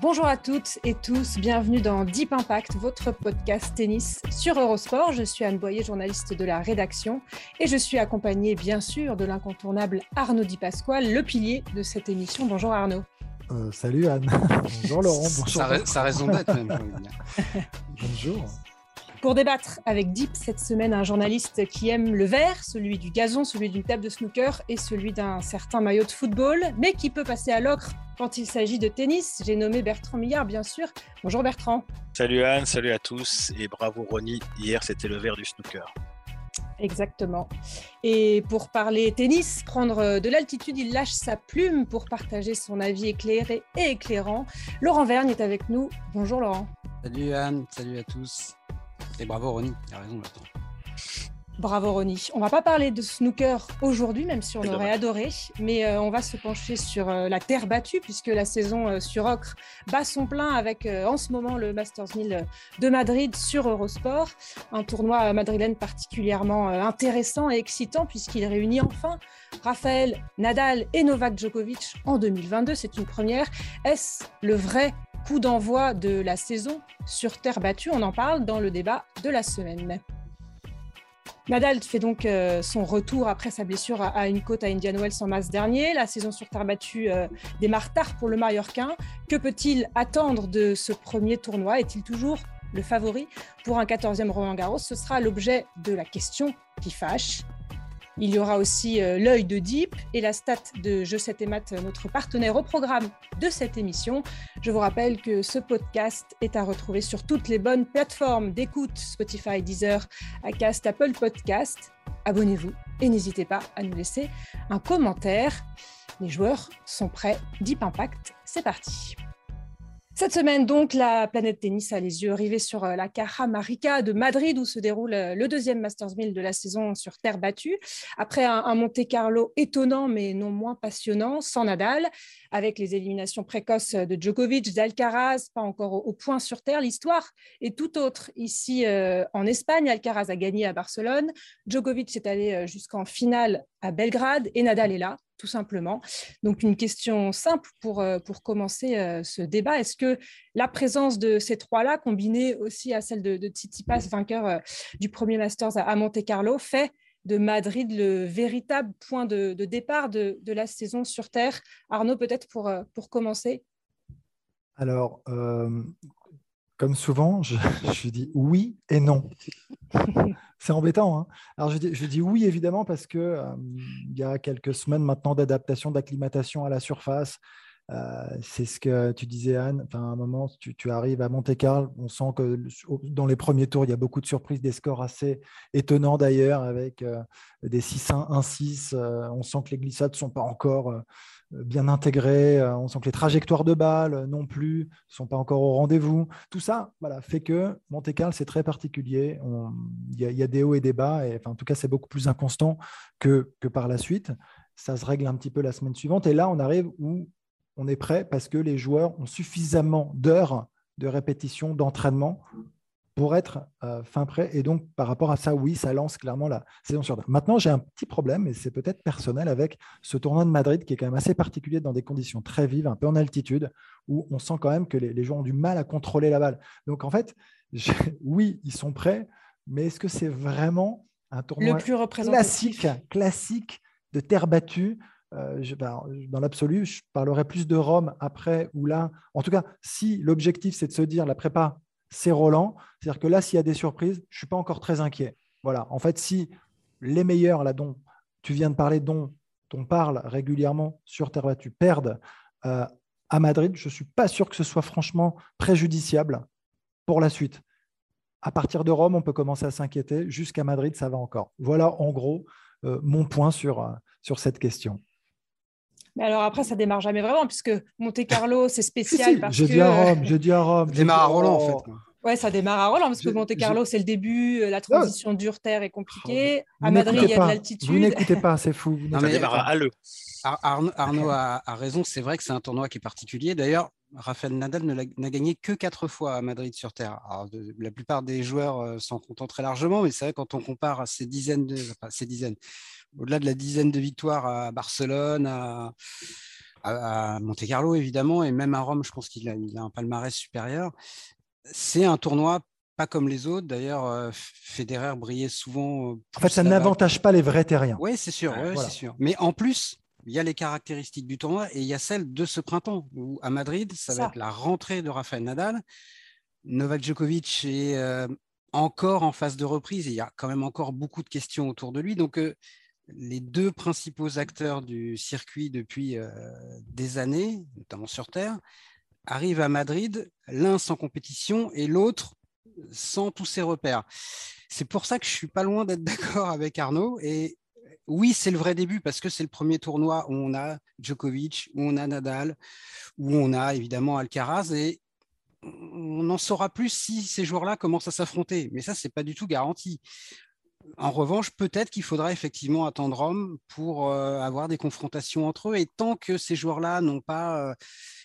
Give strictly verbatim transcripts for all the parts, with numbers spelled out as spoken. Bonjour à toutes et tous, bienvenue dans Deep Impact, votre podcast tennis sur Eurosport. Je suis Anne Boyer, journaliste de la rédaction, et je suis accompagnée bien sûr de l'incontournable Arnaud Di Pasquale, le pilier de cette émission. Bonjour Arnaud. Euh, salut Anne, bonjour Laurent, bonjour. Ça, ça raison d'être même. Bonjour. Pour débattre avec Deep cette semaine, un journaliste qui aime le verre, celui du gazon, celui d'une table de snooker et celui d'un certain maillot de football, mais qui peut passer à l'ocre quand il s'agit de tennis. J'ai nommé Bertrand Millard, bien sûr. Bonjour Bertrand. Salut Anne, salut à tous et bravo Ronnie, hier c'était le verre du snooker. Exactement. Et pour parler tennis, prendre de l'altitude, il lâche sa plume pour partager son avis éclairé et éclairant. Laurent Vern est avec nous. Bonjour Laurent. Salut Anne, salut à tous. Et bravo Ronnie, il a raison maintenant. Bravo Ronnie. On ne va pas parler de snooker aujourd'hui, même si on aurait adoré, mais euh, on va se pencher sur euh, la terre battue, puisque la saison euh, sur ocre bat son plein avec euh, en ce moment le Masters mille de Madrid sur Eurosport. Un tournoi euh, madrilène particulièrement euh, intéressant et excitant, puisqu'il réunit enfin Rafael Nadal et Novak Djokovic en deux mille vingt-deux. C'est une première. Est-ce le vrai coup d'envoi de la saison sur terre battue? On en parle dans le débat de la semaine. Nadal fait donc son retour après sa blessure à une côte à Indian Wells en mars dernier. La saison sur terre battue démarre tard pour le Mallorquin. Que peut-il attendre de ce premier tournoi? Est-il toujours le favori pour un quatorzième Roland Garros? Ce sera l'objet de la question qui fâche. Il y aura aussi l'œil de Deep et la stat de Jeux sept et Mat, notre partenaire au programme de cette émission. Je vous rappelle que ce podcast est à retrouver sur toutes les bonnes plateformes d'écoute, Spotify, Deezer, Acast, Apple Podcast. Abonnez-vous et n'hésitez pas à nous laisser un commentaire. Les joueurs sont prêts. Deep Impact, c'est parti. Cette semaine, donc, la planète tennis a les yeux rivés sur la Caja Mágica de Madrid, où se déroule le deuxième Masters mille de la saison sur terre battue. Après un, un Monte Carlo étonnant, mais non moins passionnant, sans Nadal, avec les éliminations précoces de Djokovic, d'Alcaraz, pas encore au, au point sur terre, l'histoire est tout autre. Ici, euh, en Espagne, Alcaraz a gagné à Barcelone, Djokovic est allé jusqu'en finale à Belgrade, et Nadal est là, tout simplement. Donc, une question simple pour, pour commencer ce débat. Est-ce que la présence de ces trois-là, combinée aussi à celle de, de Tsitsipas, vainqueur du premier Masters à Monte Carlo, fait de Madrid le véritable point de, de départ de, de la saison sur terre? Arnaud, peut-être pour, pour commencer. Alors, euh, comme souvent, je, je dis oui et non. C'est embêtant, hein. Alors je dis, je dis oui évidemment parce que euh, il y a quelques semaines maintenant d'adaptation, d'acclimatation à la surface. Euh, c'est ce que tu disais Anne. Enfin, à un moment, tu, tu arrives à Monte Carlo, on sent que dans les premiers tours, il y a beaucoup de surprises, des scores assez étonnants d'ailleurs, avec euh, des six un, un six. Euh, on sent que les glissades ne sont pas encore euh, bien intégrées. Euh, on sent que les trajectoires de balles non plus ne sont pas encore au rendez-vous. Tout ça, voilà, fait que Monte Carlo, c'est très particulier. Il y, y a des hauts et des bas. Et, enfin, en tout cas, c'est beaucoup plus inconstant que, que par la suite. Ça se règle un petit peu la semaine suivante. Et là, on arrive où on est prêt parce que les joueurs ont suffisamment d'heures de répétition, d'entraînement pour être euh, fin prêt. Et donc, par rapport à ça, oui, ça lance clairement la saison sur terre. Maintenant, j'ai un petit problème, et c'est peut-être personnel, avec ce tournoi de Madrid qui est quand même assez particulier dans des conditions très vives, un peu en altitude, où on sent quand même que les, les joueurs ont du mal à contrôler la balle. Donc, en fait, j'ai... oui, ils sont prêts, mais est-ce que c'est vraiment un tournoi le plus représentatif classique, classique de terre battue? Euh, je, ben, dans l'absolu, je parlerai plus de Rome après ou là. En tout cas, si l'objectif, c'est de se dire la prépa, c'est Roland, c'est-à-dire que là, s'il y a des surprises, je ne suis pas encore très inquiet. Voilà. En fait, si les meilleurs, là, dont tu viens de parler, dont on parle régulièrement sur terre battue, perdent euh, à Madrid, je ne suis pas sûr que ce soit franchement préjudiciable pour la suite. à partir de Rome, on peut commencer à s'inquiéter. Jusqu'à Madrid, ça va encore. Voilà, en gros, euh, mon point sur, euh, sur cette question. Mais alors après, ça démarre jamais vraiment, puisque Monte Carlo, c'est spécial. Si, si, parce je que... dis à Rome, je dis à Rome. Ça démarre à Roland, en fait. Oui, ça démarre à Roland, parce que je, Monte Carlo, je... c'est le début, la transition oh. dure terre est compliquée. Vous à Madrid, il y a pas. de l'altitude. Vous n'écoutez pas, c'est fou. Non, ça mais, démarre à Le. Arnaud, Arnaud a, a raison, c'est vrai que c'est un tournoi qui est particulier. D'ailleurs, Rafael Nadal ne l'a, n'a gagné que quatre fois à Madrid sur terre. Alors, de, la plupart des joueurs euh, s'en contentent très largement, mais c'est vrai quand on compare à ces dizaines, de, enfin, ces dizaines, au-delà de la dizaine de victoires à Barcelone, à, à, à Monte Carlo évidemment, et même à Rome, je pense qu'il a, il a un palmarès supérieur. C'est un tournoi pas comme les autres. D'ailleurs, euh, Federer brillait souvent. En fait, ça n'avantage pas les vrais terriens. Oui, c'est sûr, ouais, voilà. c'est sûr. Mais en plus, il y a les caractéristiques du tournoi et il y a celles de ce printemps où à Madrid, ça, ça. va être la rentrée de Rafael Nadal. Novak Djokovic est euh, encore en phase de reprise. Et il y a quand même encore beaucoup de questions autour de lui. Donc, euh, les deux principaux acteurs du circuit depuis euh, des années, notamment sur terre, arrivent à Madrid, l'un sans compétition et l'autre sans tous ses repères. C'est pour ça que je ne suis pas loin d'être d'accord avec Arnaud et oui, c'est le vrai début parce que c'est le premier tournoi où on a Djokovic, où on a Nadal, où on a évidemment Alcaraz et on en saura plus si ces joueurs-là commencent à s'affronter. Mais ça, ce n'est pas du tout garanti. En revanche, peut-être qu'il faudra effectivement attendre Rome pour euh, avoir des confrontations entre eux. Et tant que ces joueurs-là n'ont pas,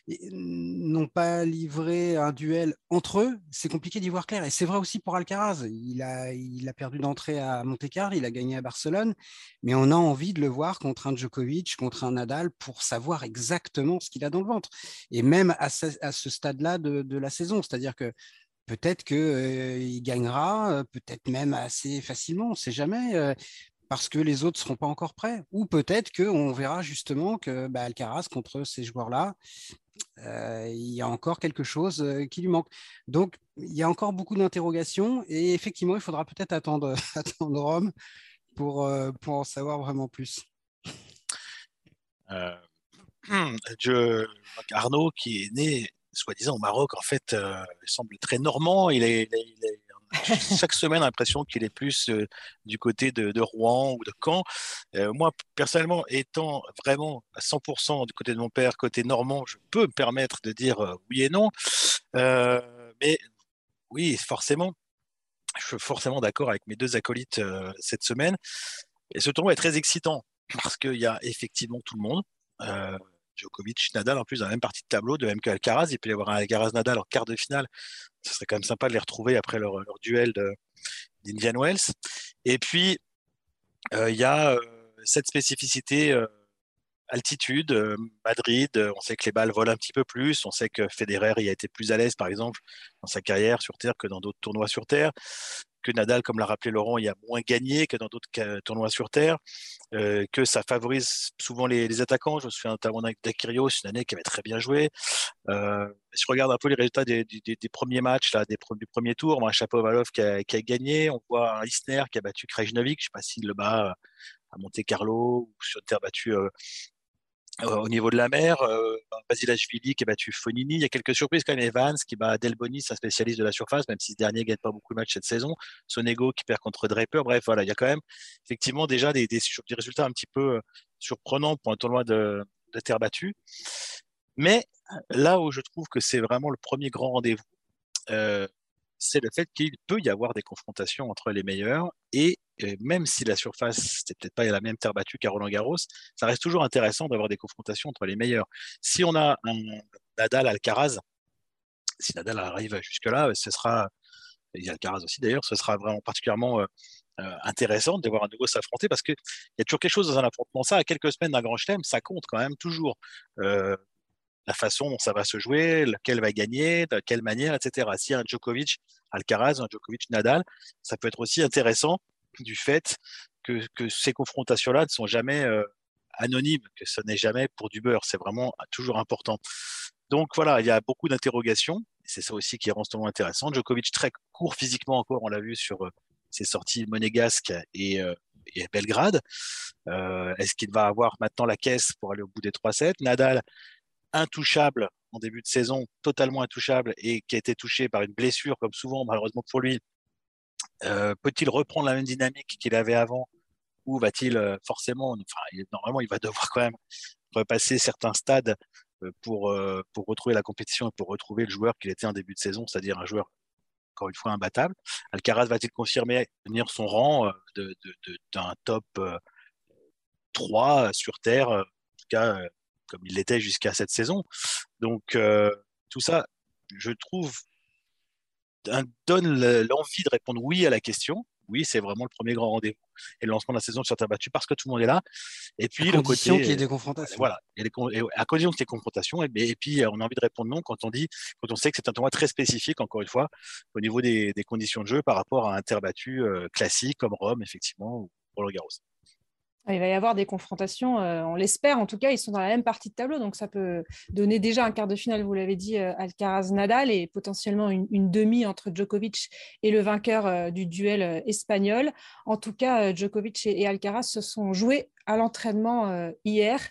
euh, n'ont pas livré un duel entre eux, c'est compliqué d'y voir clair. Et c'est vrai aussi pour Alcaraz. Il a, il a perdu d'entrée à Monte Carlo, il a gagné à Barcelone. Mais on a envie de le voir contre un Djokovic, contre un Nadal, pour savoir exactement ce qu'il a dans le ventre. Et même à ce, à ce stade-là de, de la saison, c'est-à-dire que peut-être qu'il euh, gagnera, euh, peut-être même assez facilement, on ne sait jamais, euh, parce que les autres ne seront pas encore prêts. Ou peut-être qu'on verra justement que bah, Alcaraz, contre ces joueurs-là, euh, il y a encore quelque chose euh, qui lui manque. Donc, il y a encore beaucoup d'interrogations et effectivement, il faudra peut-être attendre, attendre Rome pour, euh, pour en savoir vraiment plus. Euh, je... Arnaud, qui est né... soi-disant au Maroc, en fait, euh, il semble très normand. Il est, il est, il est chaque semaine, l'impression qu'il est plus euh, du côté de, de Rouen ou de Caen. Euh, moi, personnellement, étant vraiment à cent pour cent du côté de mon père, côté normand, je peux me permettre de dire euh, oui et non. Euh, mais oui, forcément, je suis forcément d'accord avec mes deux acolytes euh, cette semaine. Et ce tournoi est très excitant parce qu'il y a effectivement tout le monde. Euh, Djokovic, Nadal, en plus, dans la même partie de tableau, de même qu'Alcaraz. Il peut y avoir un Alcaraz-Nadal en quart de finale. Ce serait quand même sympa de les retrouver après leur, leur duel de, d'Indian Wells. Et puis, il euh, y a euh, cette spécificité euh, altitude. Euh, Madrid, euh, on sait que les balles volent un petit peu plus. On sait que Federer y a été plus à l'aise, par exemple, dans sa carrière sur terre que dans d'autres tournois sur terre. Que Nadal, comme l'a rappelé Laurent, il a moins gagné que dans d'autres tournois sur terre, euh, que ça favorise souvent les, les attaquants. Je me souviens notamment d'Akirios, une année qui avait très bien joué. Euh, si je regarde un peu les résultats des, des, des premiers matchs, là, des, du premier tour, moi, Chapovalov qui a, qui a gagné, on voit un Isner qui a battu Krajinovic, je ne sais pas s'il le bat à Monte Carlo ou sur terre battue euh, au niveau de la mer, euh, Basilashvili qui a battu Fonini, il y a quelques surprises quand même, Evans qui bat Delbonis, un spécialiste de la surface, même si ce dernier ne gagne pas beaucoup de matchs cette saison, Sonego qui perd contre Draper, bref, voilà, il y a quand même effectivement déjà des, des, des résultats un petit peu surprenants pour un tournoi de, de terre battue. Mais là où je trouve que c'est vraiment le premier grand rendez-vous, euh, c'est le fait qu'il peut y avoir des confrontations entre les meilleurs et euh, même si la surface, c'est peut-être pas la même terre battue qu'à Roland-Garros, ça reste toujours intéressant d'avoir des confrontations entre les meilleurs. Si on a un Nadal-Alcaraz, si Nadal arrive jusque-là, ce sera, et Alcaraz aussi d'ailleurs, ce sera vraiment particulièrement euh, euh, intéressant de voir à nouveau s'affronter parce qu'il y a toujours quelque chose dans un affrontement. Ça, à quelques semaines d'un grand chelem, ça compte quand même toujours. Euh, la façon dont ça va se jouer, lequel va gagner, de quelle manière, et cetera. Si un Djokovic, Alcaraz, un Djokovic, Nadal, ça peut être aussi intéressant du fait que, que ces confrontations-là ne sont jamais euh, anonymes, que ce n'est jamais pour du beurre, c'est vraiment toujours important. Donc voilà, il y a beaucoup d'interrogations, c'est ça aussi qui rend ce tournoi intéressant. Djokovic très court physiquement encore, on l'a vu sur euh, ses sorties monégasques et euh, et à Belgrade. Euh, est-ce qu'il va avoir maintenant la caisse pour aller au bout des trois sets? Nadal, intouchable en début de saison, totalement intouchable et qui a été touché par une blessure comme souvent malheureusement pour lui Euh, peut-il reprendre la même dynamique qu'il avait avant, ou va-t-il euh, forcément, enfin, normalement, il va devoir quand même repasser certains stades euh, pour, euh, pour retrouver la compétition et pour retrouver le joueur qu'il était en début de saison, c'est-à-dire un joueur, encore une fois, imbattable. Alcaraz va-t-il confirmer tenir son rang euh, de, de, de, d'un top euh, trois sur Terre, en tout cas, euh, comme il l'était jusqu'à cette saison. Donc, euh, tout ça, je trouve... donne l'envie de répondre oui à la question. Oui, c'est vraiment le premier grand rendez-vous et le lancement de la saison sur terre battue parce que tout le monde est là. Et puis, à le condition côté, qu'il y ait des confrontations. Voilà, et les, et à condition qu'il y ait des confrontations. Et, et puis, on a envie de répondre non quand on, dit, quand on sait que c'est un tournoi très spécifique, encore une fois, au niveau des, des conditions de jeu par rapport à un terre battue classique comme Rome, effectivement, ou Roland Garros. Il va y avoir des confrontations, euh, on l'espère. En tout cas, ils sont dans la même partie de tableau, donc ça peut donner déjà un quart de finale, vous l'avez dit, euh, Alcaraz-Nadal, et potentiellement une, une demi entre Djokovic et le vainqueur euh, du duel euh, espagnol. En tout cas, euh, Djokovic et, et Alcaraz se sont joués à l'entraînement euh, hier,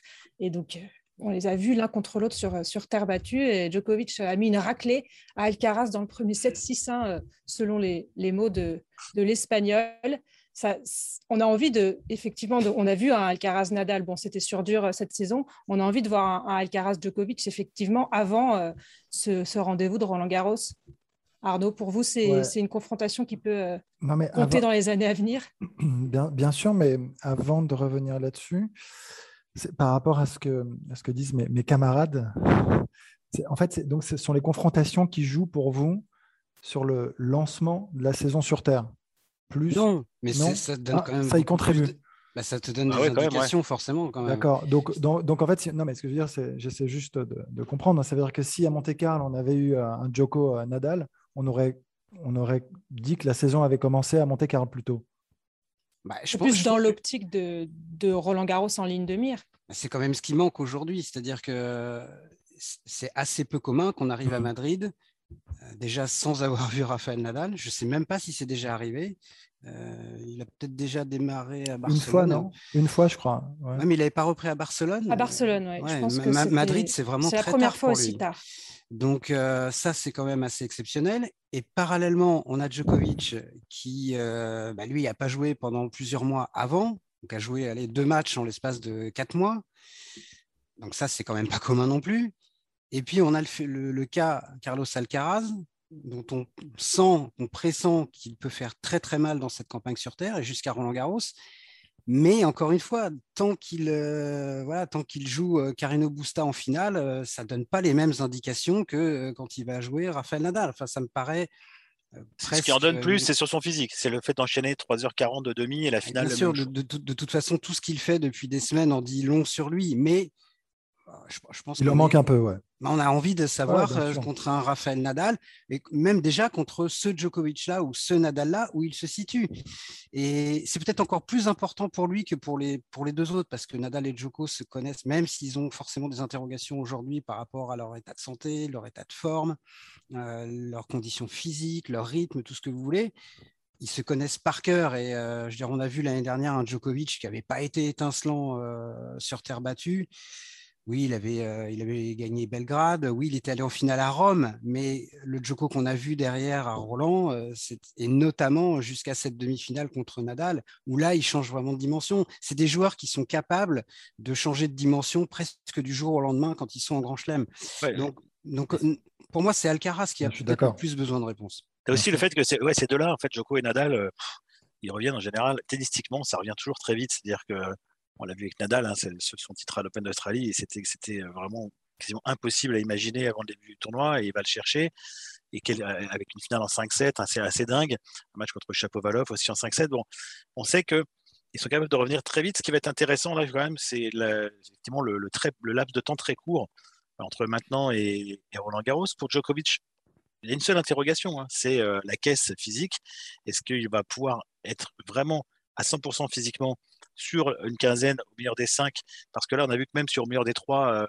et donc euh, on les a vus l'un contre l'autre sur, sur terre battue, et Djokovic a mis une raclée à Alcaraz dans le premier set, six un, euh, selon les, les mots de, de l'Espagnol. Ça, on a envie de, effectivement, de, on a vu un Alcaraz-Nadal, bon, c'était sur dur cette saison, on a envie de voir un, un Alcaraz-Djokovic, effectivement, avant euh, ce, ce rendez-vous de Roland-Garros. Arnaud, pour vous, c'est, ouais. c'est une confrontation qui peut euh, non, mais compter avant... dans les années à venir. Bien, bien sûr, mais avant de revenir là-dessus, c'est par rapport à ce que, à ce que disent mes, mes camarades, c'est, en fait, c'est, donc, ce sont les confrontations qui jouent pour vous sur le lancement de la saison sur Terre. Plus non, mais non. ça te donne ah, quand même. Ça y contribue. De... Bah, ça te donne des ah ouais, indications, quand même, ouais. forcément. Quand même. D'accord. Donc, donc, donc, en fait, si... non, mais ce que je veux dire, c'est j'essaie juste de, de comprendre. Ça veut dire que si à Monte Carlo on avait eu un Djoko Nadal, on aurait, on aurait dit que la saison avait commencé à Monte Carlo plus tôt. Bah, je pense plus dans que... l'optique de, de Roland Garros en ligne de mire. C'est quand même ce qui manque aujourd'hui. C'est-à-dire que c'est assez peu commun qu'on arrive à Madrid. Déjà sans avoir vu Rafael Nadal, je ne sais même pas si c'est déjà arrivé. Euh, il a peut-être déjà démarré à Barcelone. Une fois, non Une fois, je crois. Ouais. Ouais, mais il n'avait pas repris à Barcelone. À Barcelone, oui. Ouais, Ma- Ma- Madrid, c'est vraiment c'est très tard. C'est la première fois aussi lui. Tard. Donc, euh, ça, c'est quand même assez exceptionnel. Et parallèlement, on a Djokovic qui, euh, bah, lui, n'a pas joué pendant plusieurs mois avant. Donc, a joué allez, deux matchs en l'espace de quatre mois. Donc, ça, c'est quand même pas commun non plus. Et puis, on a le, le, le cas Carlos Alcaraz, dont on sent, on pressent qu'il peut faire très, très mal dans cette campagne sur Terre et jusqu'à Roland-Garros. Mais encore une fois, tant qu'il, euh, voilà, tant qu'il joue euh, Carreno Busta en finale, euh, ça ne donne pas les mêmes indications que euh, quand il va jouer Rafael Nadal. Enfin, ça me paraît euh, presque… Ce qui en donne plus, euh, c'est sur son physique. C'est le fait d'enchaîner trois heures quarante de demi et la finale… Bien sûr, de, de, de, de toute façon, tout ce qu'il fait depuis des semaines en dit long sur lui, mais… Je, je pense il en manque est... un peu, ouais. On a envie de savoir ouais, euh, contre un Rafael Nadal, et même déjà contre ce Djokovic-là ou ce Nadal-là où il se situe. Et c'est peut-être encore plus important pour lui que pour les, pour les deux autres, parce que Nadal et Djoko se connaissent, même s'ils ont forcément des interrogations aujourd'hui par rapport à leur état de santé, leur état de forme, euh, leurs conditions physiques, leur rythme, tout ce que vous voulez. Ils se connaissent par cœur et euh, je veux dire, on a vu l'année dernière un Djokovic qui n'avait pas été étincelant euh, sur terre battue. Oui, il avait, euh, il avait gagné Belgrade. Oui, il était allé en finale à Rome. Mais le Djoko qu'on a vu derrière à Roland, euh, c'est, et notamment jusqu'à cette demi-finale contre Nadal, où là, il change vraiment de dimension. C'est des joueurs qui sont capables de changer de dimension presque du jour au lendemain quand ils sont en Grand Chelem. Ouais, donc, ouais. donc, pour moi, c'est Alcaraz qui a peut-être le plus besoin de réponse. Tu as aussi le fait que c'est, ouais, ces deux-là, en fait, Djoko et Nadal, euh, ils reviennent en général. Tennistiquement, ça revient toujours très vite. C'est-à-dire que on l'a vu avec Nadal, hein, son titre à l'Open d'Australie, et c'était, c'était vraiment quasiment impossible à imaginer avant le début du tournoi, et il va le chercher. Et quel, avec une finale en cinq sept, hein, c'est assez dingue. Un match contre Shapovalov aussi en cinq sept. Bon, on sait qu'ils sont capables de revenir très vite. Ce qui va être intéressant, là, quand même, c'est la, effectivement le, le, très, le laps de temps très court entre maintenant et, et Roland-Garros. Pour Djokovic, il y a une seule interrogation, hein, c'est euh, la caisse physique. Est-ce qu'il va pouvoir être vraiment à cent pour cent physiquement sur une quinzaine au meilleur des cinq, parce que là on a vu que même sur le meilleur des trois, euh,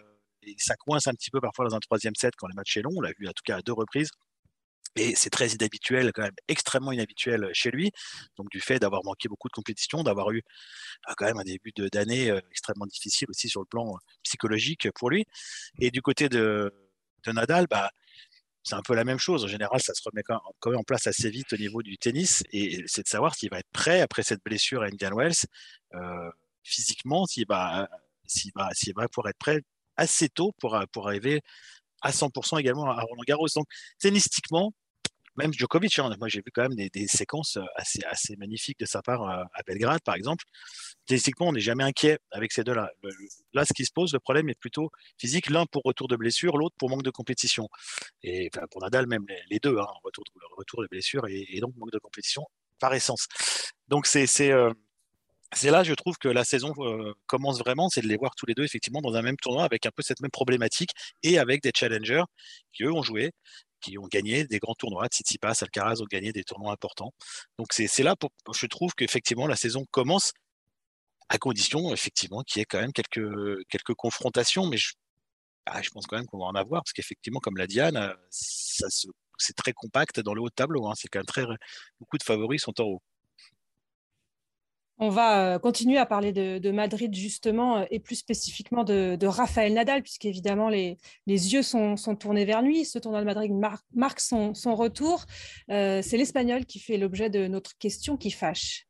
ça coince un petit peu parfois dans un troisième set quand le match est long, on l'a vu en tout cas à deux reprises, et c'est très inhabituel, quand même extrêmement inhabituel chez lui, donc du fait d'avoir manqué beaucoup de compétitions, d'avoir eu euh, quand même un début de, d'année euh, extrêmement difficile aussi sur le plan euh, psychologique pour lui, et du côté de, de Nadal, bah, c'est un peu la même chose. En général, ça se remet quand même en place assez vite au niveau du tennis. Et c'est de savoir s'il va être prêt après cette blessure à Indian Wells, euh, physiquement, s'il va, s'il va, s'il va pouvoir être prêt assez tôt pour, pour arriver à cent pour cent également à Roland Garros. Donc, tennistiquement, même Djokovic, hein, moi j'ai vu quand même des, des séquences assez, assez magnifiques de sa part à Belgrade, par exemple. Tennistiquement, on n'est jamais inquiet avec ces deux-là. Le, là, ce qui se pose, le problème est plutôt physique. L'un pour retour de blessure, l'autre pour manque de compétition. Et ben, pour Nadal, même les, les deux, hein, retour, retour de blessure et, et donc manque de compétition par essence. Donc, c'est, c'est, euh, c'est là, je trouve, que la saison euh, commence vraiment. C'est de les voir tous les deux, effectivement, dans un même tournoi avec un peu cette même problématique et avec des challengers qui, eux, ont joué, qui ont gagné des grands tournois. Tsitsipas, Alcaraz ont gagné des tournois importants. Donc, c'est, c'est là, pour, je trouve qu'effectivement, la saison commence, à condition, effectivement, qu'il y ait quand même quelques, quelques confrontations. Mais je, ah, je pense quand même qu'on va en avoir, parce qu'effectivement, comme l'a dit Anne, ça se, c'est très compact dans le haut de tableau. Hein. C'est quand même très, beaucoup de favoris sont en haut. On va continuer à parler de, de Madrid, justement, et plus spécifiquement de, de Rafael Nadal, puisqu'évidemment, les, les yeux sont, sont tournés vers lui. Ce tournoi de Madrid mar- marque son, son retour. Euh, c'est l'Espagnol qui fait l'objet de notre question qui fâche.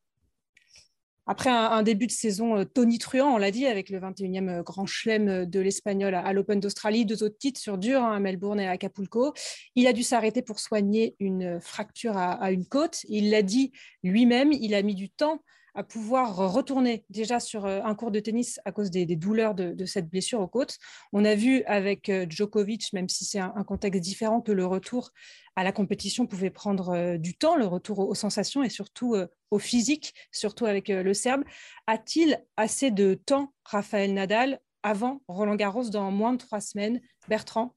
Après un, un début de saison tonitruant, on l'a dit, avec le vingt et unième Grand Chelem de l'Espagnol à, à l'Open d'Australie, deux autres titres sur dur, hein, à Melbourne et à Acapulco. Il a dû s'arrêter pour soigner une fracture à, à une côte. Il l'a dit lui-même, il a mis du temps à pouvoir retourner déjà sur un court de tennis à cause des, des douleurs de, de cette blessure aux côtes. On a vu avec Djokovic, même si c'est un, un contexte différent, que le retour à la compétition pouvait prendre du temps, le retour aux, aux sensations et surtout euh, au physique, surtout avec euh, le Serbe. A-t-il assez de temps, Rafael Nadal, avant Roland Garros dans moins de trois semaines? Bertrand?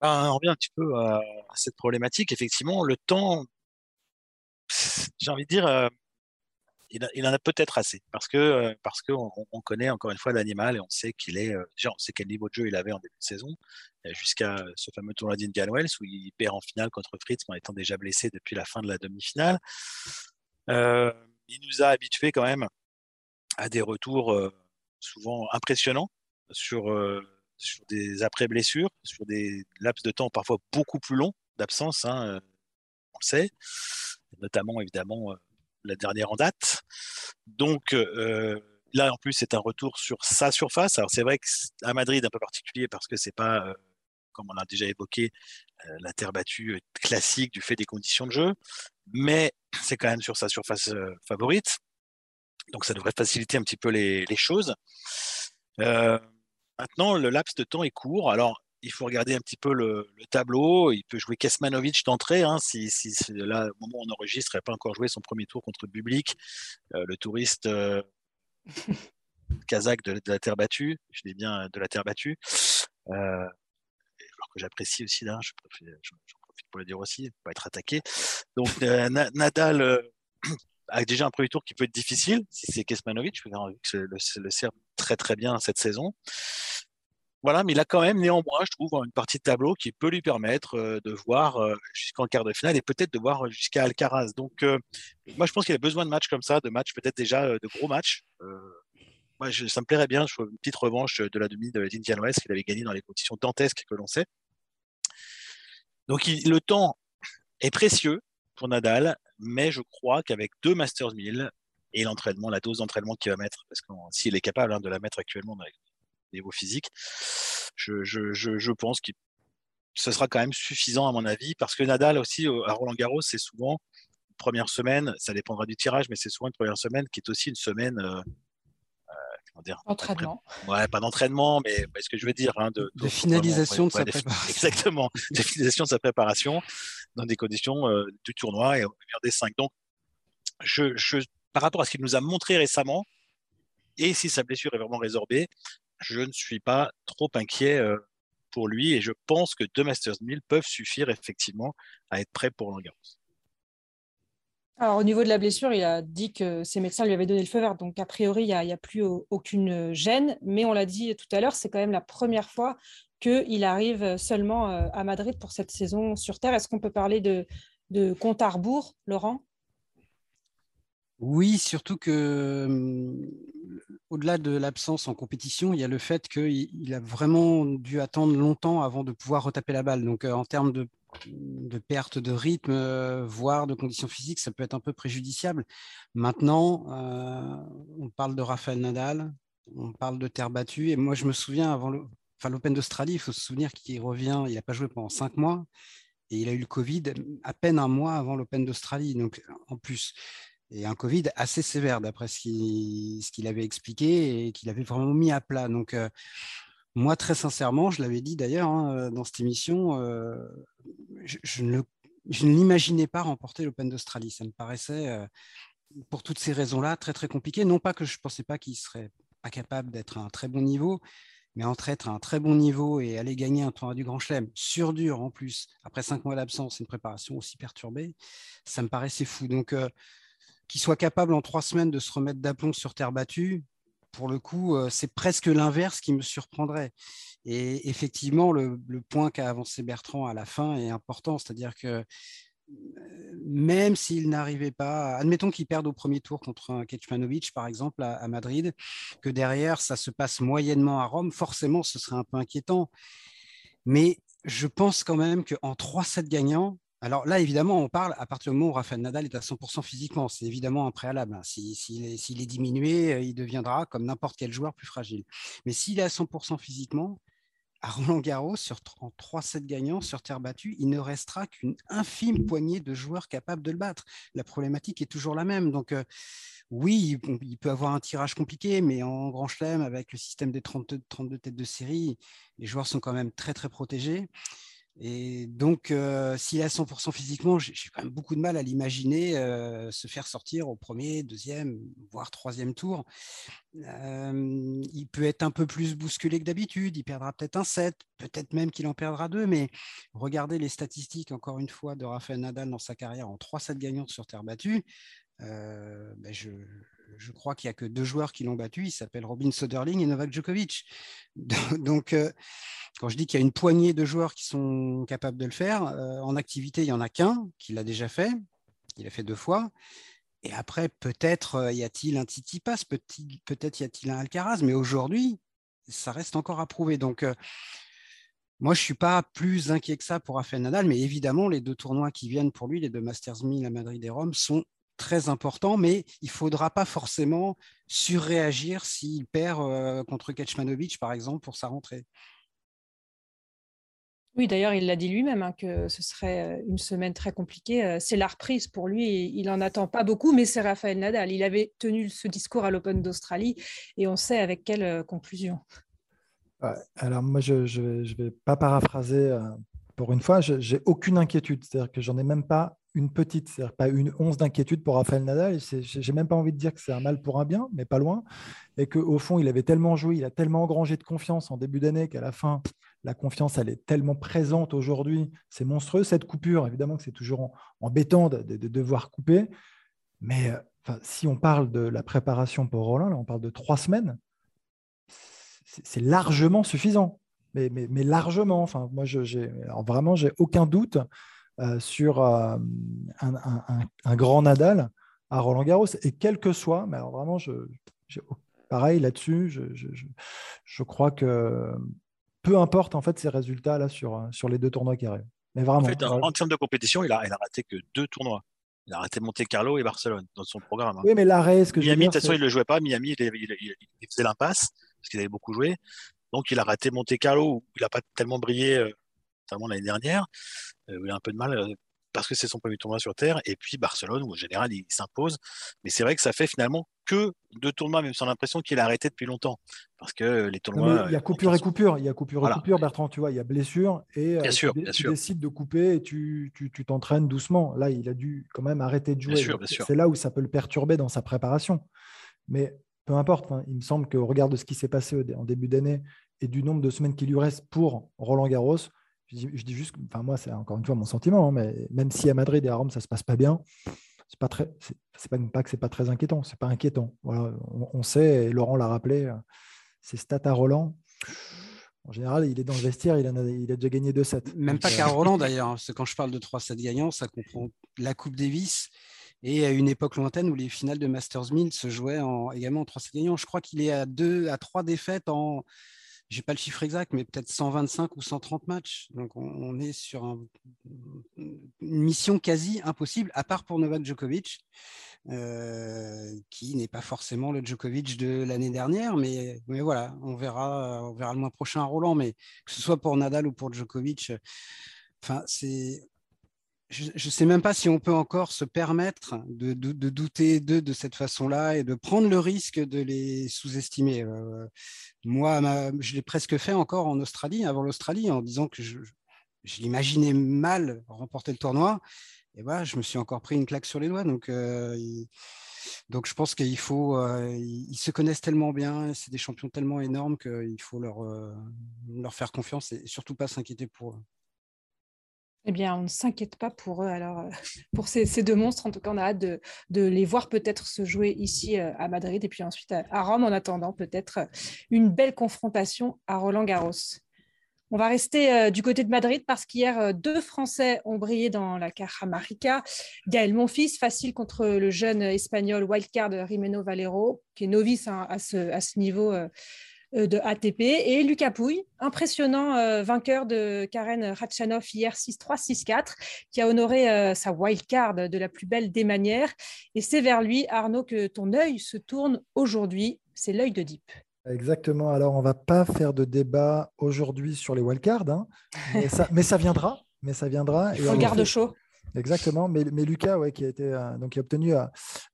ah, On revient un petit peu à cette problématique. Effectivement, le temps... J'ai envie de dire, euh, il, a, il en a peut-être assez, parce que euh, parce que on, on connaît encore une fois l'animal et on sait qu'il est, euh, déjà on sait quel niveau de jeu il avait en début de saison, euh, jusqu'à ce fameux tournoi d'Indian Wells où il perd en finale contre Fritz en étant déjà blessé depuis la fin de la demi-finale. Euh, il nous a habitués quand même à des retours euh, souvent impressionnants sur euh, sur des après-blessures, sur des laps de temps parfois beaucoup plus longs d'absence, hein, euh, on le sait. Notamment, évidemment, euh, la dernière en date. Donc, euh, là, en plus, c'est un retour sur sa surface. Alors, c'est vrai qu'à Madrid, un peu particulier parce que ce n'est pas, euh, comme on l'a déjà évoqué, euh, la terre battue classique du fait des conditions de jeu. Mais c'est quand même sur sa surface euh, favorite. Donc, ça devrait faciliter un petit peu les, les choses. Euh, maintenant, le laps de temps est court. Alors, il faut regarder un petit peu le, le tableau. Il peut jouer Kachmanovic d'entrée. Hein, si, si, là, au moment où on enregistre, il n'a pas encore joué son premier tour contre Bublik, euh, le touriste euh, kazakh de, de la terre battue. Je dis bien de la terre battue. Euh, alors que j'apprécie aussi, là, je profite, je, je profite pour le dire aussi, il ne faut pas être attaqué. Donc, euh, Nadal euh, a déjà un premier tour qui peut être difficile. Si c'est Kachmanovic, le, le Serbe très très bien cette saison. Voilà, mais il a quand même néanmoins, je trouve, une partie de tableau qui peut lui permettre euh, de voir euh, jusqu'en quart de finale et peut-être de voir jusqu'à Alcaraz. Donc, euh, moi, je pense qu'il a besoin de matchs comme ça, de matchs peut-être déjà euh, de gros matchs. Euh, moi, je, ça me plairait bien, je trouve, une petite revanche de la demi de l'Indian Wells qu'il avait gagné dans les conditions dantesques que l'on sait. Donc, il, le temps est précieux pour Nadal, mais je crois qu'avec deux Masters mille et l'entraînement, la dose d'entraînement qu'il va mettre, parce que s'il est capable, hein, de la mettre actuellement dans les niveau physique, je, je, je, je pense que ce sera quand même suffisant à mon avis, parce que Nadal aussi à Roland Garros, c'est souvent une première semaine, ça dépendra du tirage, mais c'est souvent une première semaine qui est aussi une semaine euh, euh, comment dire, entraînement. Après, ouais, pas d'entraînement, mais bah, ce que je veux dire, hein, de, de, de finalisation de sa préparation. Exactement, de finalisation de sa préparation dans des conditions euh, du tournoi et au vers des cinq. Donc, je, je, par rapport à ce qu'il nous a montré récemment, et si sa blessure est vraiment résorbée, je ne suis pas trop inquiet pour lui et je pense que deux Masters mille peuvent suffire effectivement à être prêt pour Roland Garros. Alors, au niveau de la blessure, il a dit que ses médecins lui avaient donné le feu vert, donc a priori, il n'y a, a plus aucune gêne, mais on l'a dit tout à l'heure, c'est quand même la première fois qu'il arrive seulement à Madrid pour cette saison sur terre. Est-ce qu'on peut parler de, de compte à rebours, Laurent ? Oui, surtout que au-delà de l'absence en compétition, il y a le fait qu'il a vraiment dû attendre longtemps avant de pouvoir retaper la balle. Donc, euh, en termes de, de perte de rythme, euh, voire de conditions physiques, ça peut être un peu préjudiciable. Maintenant, euh, on parle de Rafael Nadal, on parle de terre battue. Et moi, je me souviens, avant le, enfin, l'Open d'Australie, il faut se souvenir qu'il revient, il n'a pas joué pendant cinq mois. Et il a eu le Covid à peine un mois avant l'Open d'Australie. Donc, en plus... Et un Covid assez sévère, d'après ce qu'il, ce qu'il avait expliqué et qu'il avait vraiment mis à plat. Donc, euh, moi, très sincèrement, je l'avais dit d'ailleurs hein, dans cette émission, euh, je, je, ne, je ne l'imaginais pas remporter l'Open d'Australie. Ça me paraissait, euh, pour toutes ces raisons-là, très, très compliqué. Non pas que je ne pensais pas qu'il serait pas capable d'être à un très bon niveau, mais entre être à un très bon niveau et aller gagner un tournoi du Grand Chelem, sur dur en plus, après cinq mois d'absence et une préparation aussi perturbée, ça me paraissait fou. Donc, euh, qu'il soit capable en trois semaines de se remettre d'aplomb sur terre battue, pour le coup, c'est presque l'inverse qui me surprendrait. Et effectivement, le, le point qu'a avancé Bertrand à la fin est important, c'est-à-dire que même s'il n'arrivait pas, admettons qu'il perde au premier tour contre un Kachmanovic, par exemple, à, à Madrid, que derrière, ça se passe moyennement à Rome, forcément, ce serait un peu inquiétant. Mais je pense quand même qu'en trois sets gagnants, alors là, évidemment, on parle à partir du moment où Rafael Nadal est à cent pour cent physiquement. C'est évidemment un préalable. S'il, s'il, est, s'il est diminué, il deviendra, comme n'importe quel joueur, plus fragile. Mais s'il est à cent pour cent physiquement, à Roland Garros, sur, en trois sets gagnants, sur terre battue, il ne restera qu'une infime poignée de joueurs capables de le battre. La problématique est toujours la même. Donc euh, oui, il, il peut avoir un tirage compliqué, mais en grand chelem, avec le système des trente-deux têtes de série, les joueurs sont quand même très, très protégés. Et donc, euh, s'il est à cent pour cent physiquement, j'ai, j'ai quand même beaucoup de mal à l'imaginer euh, se faire sortir au premier, deuxième, voire troisième tour. Euh, il peut être un peu plus bousculé que d'habitude, il perdra peut-être un set, peut-être même qu'il en perdra deux, mais regardez les statistiques, encore une fois, de Rafael Nadal dans sa carrière en trois sets gagnantes sur terre battue. Euh, ben je, je crois qu'il n'y a que deux joueurs qui l'ont battu, ils s'appellent Robin Söderling et Novak Djokovic. Donc euh, quand je dis qu'il y a une poignée de joueurs qui sont capables de le faire, euh, en activité il n'y en a qu'un qui l'a déjà fait, il l'a fait deux fois, et après peut-être euh, y a-t-il un Tsitsipas, peut-être y a-t-il un Alcaraz, mais aujourd'hui ça reste encore à prouver. Donc euh, moi, je ne suis pas plus inquiet que ça pour Rafael Nadal, mais évidemment les deux tournois qui viennent pour lui, les deux Masters mille à Madrid et Rome, sont très important, mais il ne faudra pas forcément surréagir s'il perd euh, contre Kachmanovic, par exemple, pour sa rentrée. Oui, d'ailleurs, il l'a dit lui-même, hein, que ce serait une semaine très compliquée. C'est la reprise pour lui, il n'en attend pas beaucoup, mais c'est Rafael Nadal. Il avait tenu ce discours à l'Open d'Australie et on sait avec quelle conclusion. Ouais, alors moi, je ne vais, vais pas paraphraser euh, pour une fois, je, j'ai aucune inquiétude, c'est-à-dire que j'en ai même pas une petite, c'est-à-dire pas une once d'inquiétude pour Rafael Nadal. C'est, j'ai même pas envie de dire que c'est un mal pour un bien, mais pas loin. Et qu'au fond, il avait tellement joué, il a tellement engrangé de confiance en début d'année qu'à la fin, la confiance, elle est tellement présente aujourd'hui. C'est monstrueux, cette coupure. Évidemment que c'est toujours embêtant de, de, de devoir couper. Mais enfin, si on parle de la préparation pour Roland, là, on parle de trois semaines, c'est, c'est largement suffisant. Mais, mais, mais largement. Enfin, moi, je, j'ai, alors vraiment, j'ai aucun doute Euh, sur euh, un, un, un, un grand Nadal à Roland Garros, et quel que soit, mais alors vraiment, je, je, pareil là-dessus, je, je, je crois que peu importe en fait ces résultats là sur, sur les deux tournois qui arrivent. Mais vraiment, en fait, en, en termes de compétition, il a, il a raté que deux tournois. Il a raté Monte Carlo et Barcelone dans son programme. Hein. Oui, mais l'arrêt, ce que Miami, de toute façon, il le jouait pas. Miami, il, il, il, il faisait l'impasse parce qu'il avait beaucoup joué. Donc, il a raté Monte Carlo où il n'a pas tellement brillé. Euh, notamment l'année dernière, où il a un peu de mal parce que c'est son premier tournoi sur terre, et puis Barcelone où en général il s'impose, mais c'est vrai que ça fait finalement que deux tournois, même sans l'impression qu'il a arrêté depuis longtemps, parce que les tournois… Il y a coupure et coupure, il y a coupure et voilà. coupure, Bertrand, tu vois, il y a blessure, et bien euh, sûr, tu, bien tu sûr. décides de couper et tu, tu, tu t'entraînes doucement. Là, il a dû quand même arrêter de jouer, bien sûr, bien sûr. C'est là où ça peut le perturber dans sa préparation, mais peu importe, hein, il me semble qu'au regard de ce qui s'est passé en début d'année et du nombre de semaines qui lui reste pour Roland Garros, Je dis, je dis juste, enfin moi c'est encore une fois mon sentiment, hein, mais même si à Madrid et à Rome ça se passe pas bien, c'est pas très, c'est, c'est pas, pas que c'est pas très inquiétant, c'est pas inquiétant. Voilà, on, on sait, et Laurent l'a rappelé, ses stats à Roland. En général, il est dans le vestiaire, il, en a, il a déjà gagné deux sets. Même donc, pas euh... qu'à Roland d'ailleurs, parce que quand je parle de trois sets gagnants, ça comprend la Coupe Davis et à une époque lointaine où les finales de Masters mille se jouaient en, également en trois sets gagnants. Je crois qu'il est à deux, à trois défaites en, je n'ai pas le chiffre exact, mais peut-être cent vingt-cinq ou cent trente matchs. Donc on, on est sur un, une mission quasi impossible, à part pour Novak Djokovic, euh, qui n'est pas forcément le Djokovic de l'année dernière, mais, mais voilà, on verra, on verra le mois prochain à Roland, mais que ce soit pour Nadal ou pour Djokovic, enfin, c'est... Je ne sais même pas si on peut encore se permettre de, de, de douter d'eux de cette façon-là et de prendre le risque de les sous-estimer. Euh, moi, ma, je l'ai presque fait encore en Australie, avant l'Australie, en disant que je, je l'imaginais mal remporter le tournoi. Et voilà, je me suis encore pris une claque sur les doigts. Donc, euh, il, donc je pense qu'il faut. Euh, ils se connaissent tellement bien, c'est des champions tellement énormes qu'il faut leur, euh, leur faire confiance et surtout pas s'inquiéter pour eux. Eh bien, on ne s'inquiète pas pour eux. Alors, pour ces, ces deux monstres, en tout cas, on a hâte de, de les voir peut-être se jouer ici à Madrid et puis ensuite à Rome, en attendant peut-être une belle confrontation à Roland-Garros. On va rester du côté de Madrid parce qu'hier, deux Français ont brillé dans la Caja Mágica. Gaël Monfils, facile contre le jeune Espagnol wildcard Jimeno Valero, qui est novice hein, à, ce, à ce niveau euh, de A T P, et Lucas Pouille, impressionnant euh, vainqueur de Karen Khachanov hier six trois six quatre, qui a honoré euh, sa wildcard de la plus belle des manières. Et c'est vers lui, Arnaud, que ton œil se tourne aujourd'hui. C'est l'œil de Deep. Exactement. Alors, on ne va pas faire de débat aujourd'hui sur les wildcards, hein, mais, ça, mais ça viendra. Mais ça viendra. Il faut le garde chaud. Exactement, mais, mais Lucas, ouais, qui a été euh, donc qui a obtenu euh,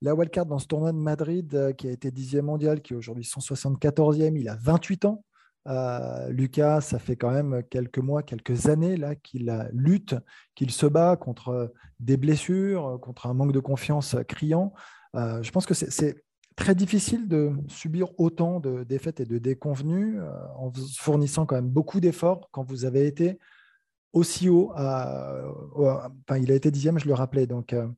la wildcard dans ce tournoi de Madrid, euh, qui a été dixième mondial, qui est aujourd'hui cent soixante-quatorzième, il a vingt-huit ans. Euh, Lucas, ça fait quand même quelques mois, quelques années là qu'il lutte, qu'il se bat contre des blessures, contre un manque de confiance criant. Euh, je pense que c'est, c'est très difficile de subir autant de défaites et de déconvenues euh, en fournissant quand même beaucoup d'efforts quand vous avez été aussi haut, à, à, enfin, il a été dixième, je le rappelais. Donc, euh,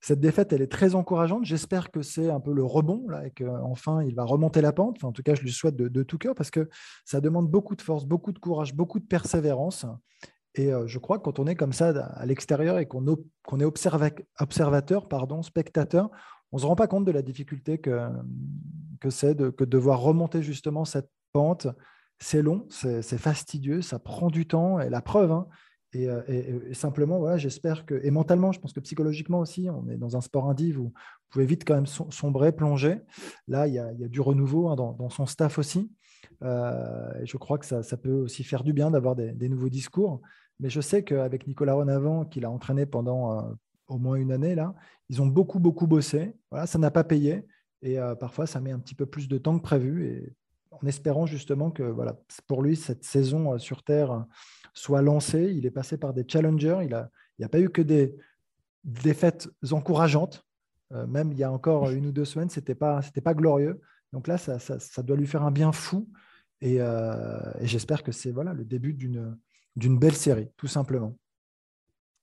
cette défaite, elle est très encourageante. J'espère que c'est un peu le rebond là, et qu'enfin, il va remonter la pente. Enfin, en tout cas, je lui souhaite de, de tout cœur parce que ça demande beaucoup de force, beaucoup de courage, beaucoup de persévérance. Et euh, je crois que quand on est comme ça à l'extérieur et qu'on, op- qu'on est observa- observateur, pardon, spectateur, on ne se rend pas compte de la difficulté que, que c'est de que devoir remonter justement cette pente. C'est long, c'est, c'est fastidieux, ça prend du temps, et la preuve. Hein, et, et, et simplement, voilà, j'espère que, et mentalement, je pense que psychologiquement aussi, on est dans un sport indiv où vous pouvez vite quand même sombrer, plonger. Là, il y a, il y a du renouveau hein, dans, dans son staff aussi. Euh, et je crois que ça, ça peut aussi faire du bien d'avoir des, des nouveaux discours. Mais je sais qu'avec Nicolas Renavant, qu'il a entraîné pendant euh, au moins une année, là, ils ont beaucoup, beaucoup bossé. Voilà, ça n'a pas payé. Et euh, parfois, ça met un petit peu plus de temps que prévu. Et, en espérant justement que voilà, pour lui, cette saison sur Terre soit lancée. Il est passé par des challengers. Il n'y a, a pas eu que des défaites encourageantes. Euh, même il y a encore une ou deux semaines, ce n'était pas, c'était pas glorieux. Donc là, ça, ça, ça doit lui faire un bien fou. Et, euh, et j'espère que c'est voilà, le début d'une, d'une belle série, tout simplement.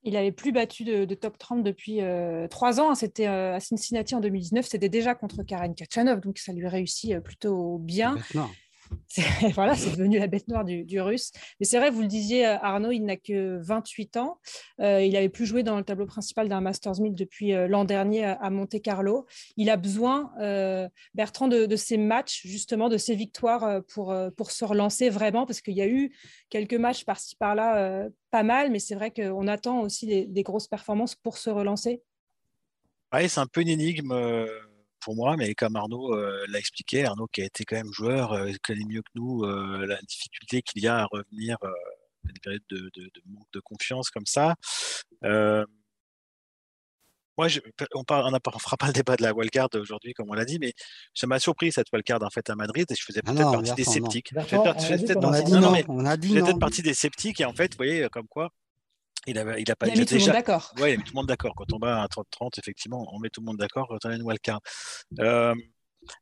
Il n'avait plus battu de, de top trente depuis euh, trois ans. C'était euh, à Cincinnati en deux mille dix-neuf. C'était déjà contre Karen Khachanov, donc ça lui réussit euh, plutôt bien. C'est, voilà, c'est devenu la bête noire du, du Russe. Mais c'est vrai, vous le disiez, Arnaud, il n'a que vingt-huit ans. Euh, il n'avait plus joué dans le tableau principal d'un Masters mille depuis euh, l'an dernier à, à Monte Carlo. Il a besoin, euh, Bertrand, de, de ces matchs, justement, de ces victoires euh, pour, euh, pour se relancer vraiment, parce qu'il y a eu quelques matchs par-ci, par-là, euh, pas mal, mais c'est vrai qu'on attend aussi des, des grosses performances pour se relancer. Oui, c'est un peu une énigme. Euh... Pour moi, mais comme Arnaud euh, l'a expliqué, Arnaud qui a été quand même joueur, euh, connaît mieux que nous euh, la difficulté qu'il y a à revenir euh, à une période de, de, de manque de confiance comme ça. Euh, moi, je, on ne fera pas le débat de la wildcard aujourd'hui, comme on l'a dit, mais ça m'a surpris cette wildcard en fait à Madrid et je faisais peut-être ah non, partie Bertrand, des sceptiques. J'étais peut-être partie des sceptiques et en fait, vous voyez, comme quoi. Il, avait, il, a pas, il a mis il tout le déjà... monde d'accord. Oui, il a mis tout le monde d'accord. Quand on bat un trente trente, effectivement, on met tout le monde d'accord quand on a une wildcard. Euh,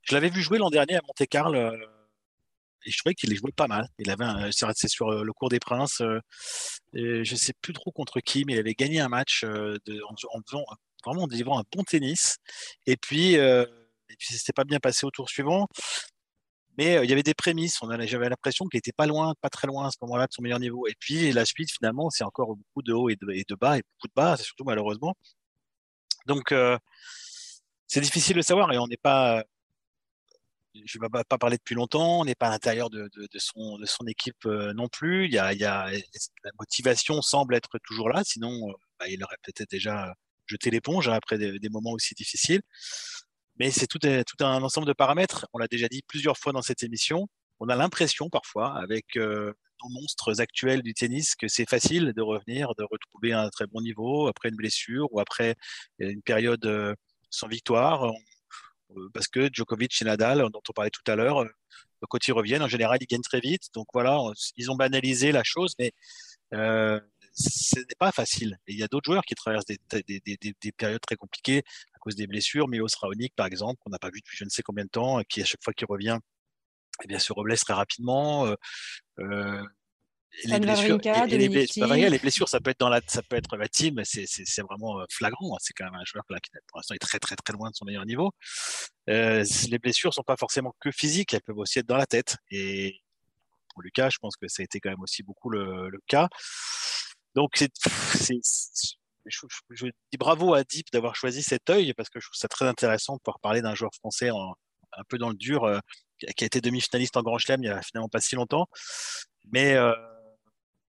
je l'avais vu jouer l'an dernier à Monte Carlo euh, et je trouvais qu'il jouait pas mal. Il avait un, c'est sur euh, le cours des Princes. Euh, et je ne sais plus trop contre qui, mais il avait gagné un match euh, de, en, en faisant vraiment en délivrant un bon tennis. Et puis, euh, et puis ça ne s'était pas bien passé au tour suivant. Mais euh, il y avait des prémices. On avait, j'avais l'impression qu'il n'était pas loin, pas très loin à ce moment-là de son meilleur niveau. Et puis la suite, finalement, c'est encore beaucoup de hauts et de, et de bas, et beaucoup de bas, surtout malheureusement. Donc, euh, c'est difficile de savoir et on n'est pas, je ne vais pas parler depuis longtemps, on n'est pas à l'intérieur de, de, de, son, de son équipe non plus. Il y a, il y a, la motivation semble être toujours là, sinon bah, il aurait peut-être déjà jeté l'éponge hein, après des, des moments aussi difficiles. Mais c'est tout, tout un ensemble de paramètres. On l'a déjà dit plusieurs fois dans cette émission. On a l'impression parfois, avec euh, nos monstres actuels du tennis, que c'est facile de revenir, de retrouver un très bon niveau après une blessure ou après une période euh, sans victoire. Euh, parce que Djokovic et Nadal, dont on parlait tout à l'heure, euh, quand ils reviennent, en général, ils gagnent très vite. Donc voilà, on, ils ont banalisé la chose, mais euh, ce n'est pas facile. Et il y a d'autres joueurs qui traversent des, des, des, des périodes très compliquées à cause des blessures. Milos Raonic, par exemple, qu'on n'a pas vu depuis je ne sais combien de temps, qui à chaque fois qu'il revient, eh bien, se reblesse très rapidement. Euh, euh, les, blessures, Rinca, les, les, blessures, les blessures, ça peut être dans la, ça peut être la team, mais c'est, c'est, c'est vraiment flagrant. C'est quand même un joueur là, qui, pour l'instant, est très, très, très loin de son meilleur niveau. Euh, les blessures ne sont pas forcément que physiques, elles peuvent aussi être dans la tête. Et pour Lucas, je pense que ça a été quand même aussi beaucoup le, le cas. Donc, c'est, c'est, c'est, je, je, je dis bravo à Deep d'avoir choisi cet œil, parce que je trouve ça très intéressant de pouvoir parler d'un joueur français en, un peu dans le dur, euh, qui a été demi-finaliste en Grand Chelem il n'y a finalement pas si longtemps. Mais euh,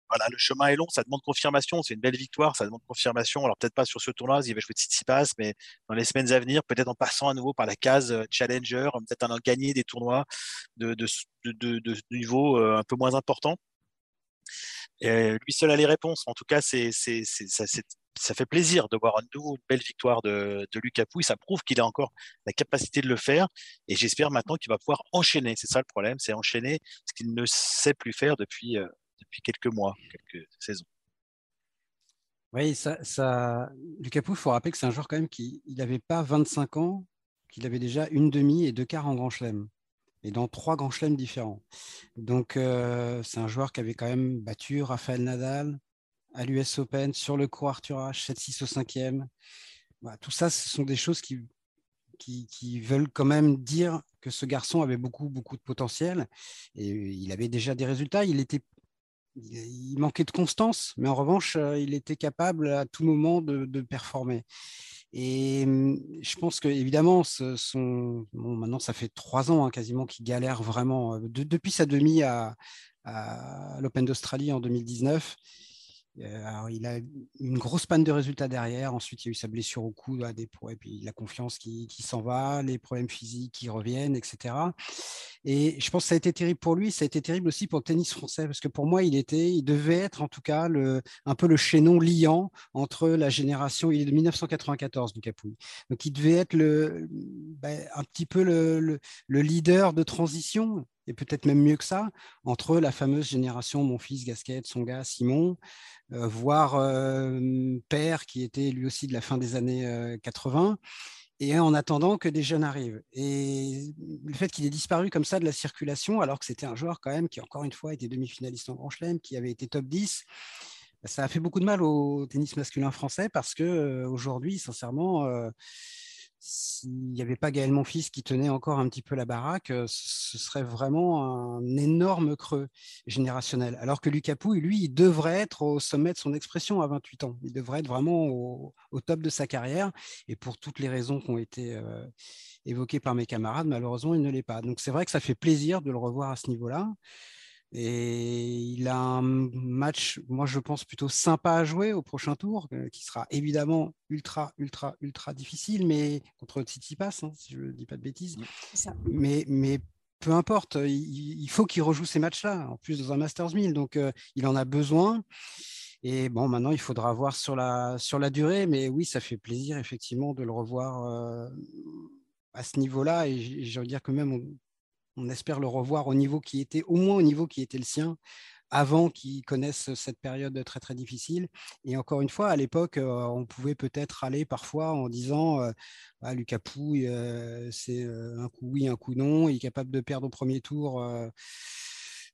voilà, le chemin est long, ça demande confirmation. C'est une belle victoire, ça demande confirmation. Alors peut-être pas sur ce tournoi, il va jouer Tsitsipas, mais dans les semaines à venir, peut-être en passant à nouveau par la case Challenger, peut-être en gagner des tournois de, de, de, de, de niveau un peu moins important. Et lui seul a les réponses. En tout cas, c'est, c'est, c'est, ça, c'est, ça fait plaisir de voir à nouveau une belle victoire de, de Lucas Pouille. Ça prouve qu'il a encore la capacité de le faire. Et j'espère maintenant qu'il va pouvoir enchaîner. C'est ça le problème, c'est enchaîner ce qu'il ne sait plus faire depuis, euh, depuis quelques mois, quelques saisons. Oui, ça, ça... Lucas Pouille, il faut rappeler que c'est un joueur quand même qui n'avait pas vingt-cinq ans, qu'il avait déjà une demi et deux quarts en Grand Chelem. Et dans trois grands chelems différents. Donc, euh, c'est un joueur qui avait quand même battu Rafael Nadal à l'U S Open, sur le court Arthur Ashe, sept six au cinquième. Voilà, tout ça, ce sont des choses qui, qui, qui veulent quand même dire que ce garçon avait beaucoup, beaucoup de potentiel. Et il avait déjà des résultats. Il, était, il manquait de constance, mais en revanche, il était capable à tout moment de, de performer. Et je pense que évidemment, ce sont, bon, maintenant ça fait trois ans hein, quasiment qu'il galère vraiment de, depuis sa demi à, à l'Open d'Australie en deux mille dix-neuf. Euh, alors il a une grosse panne de résultats derrière. Ensuite, il y a eu sa blessure au coude, à des points, et puis la confiance qui, qui s'en va, les problèmes physiques qui reviennent, et cetera. Et je pense que ça a été terrible pour lui. Ça a été terrible aussi pour le tennis français, parce que pour moi, il était, il devait être en tout cas le, un peu le chaînon liant entre la génération. Il est de mille neuf cent quatre-vingt-quatorze, Lucas Pouille. Donc, il devait être le, ben, un petit peu le, le, le leader de transition. Et peut-être même mieux que ça, entre la fameuse génération Monfils, Gasquet, Tsonga, Simon, euh, voire euh, Père, qui était lui aussi de la fin des années euh, quatre-vingts, et en attendant que des jeunes arrivent. Et le fait qu'il ait disparu comme ça de la circulation, alors que c'était un joueur quand même qui, encore une fois, était demi-finaliste en Grand Chelem, qui avait été top dix, ça a fait beaucoup de mal au tennis masculin français, parce qu'aujourd'hui, euh, sincèrement... Euh, S'il n'y avait pas Gaël Monfils qui tenait encore un petit peu la baraque, ce serait vraiment un énorme creux générationnel. Alors que Lucas Pouille, lui, il devrait être au sommet de son expression à vingt-huit ans. Il devrait être vraiment au, au top de sa carrière. Et pour toutes les raisons qui ont été euh, évoquées par mes camarades, malheureusement, il ne l'est pas. Donc c'est vrai que ça fait plaisir de le revoir à ce niveau-là. Et il a un match, moi je pense, plutôt sympa à jouer au prochain tour, qui sera évidemment ultra, ultra, ultra difficile, mais contre Tsitsipas, hein, si je ne dis pas de bêtises. Mais, mais peu importe, il, il faut qu'il rejoue ces matchs-là, en plus dans un Masters mille, donc euh, il en a besoin. Et bon, maintenant, il faudra voir sur la, sur la durée, mais oui, ça fait plaisir, effectivement, de le revoir euh, à ce niveau-là. Et je veux dire que même... On, On espère le revoir au niveau qui était, au moins au niveau qui était le sien, avant qu'il connaisse cette période très très difficile. Et encore une fois, à l'époque, on pouvait peut-être aller parfois en disant euh, ah, Lucas Pouille, euh, c'est un coup oui, un coup non, il est capable de perdre au premier tour euh,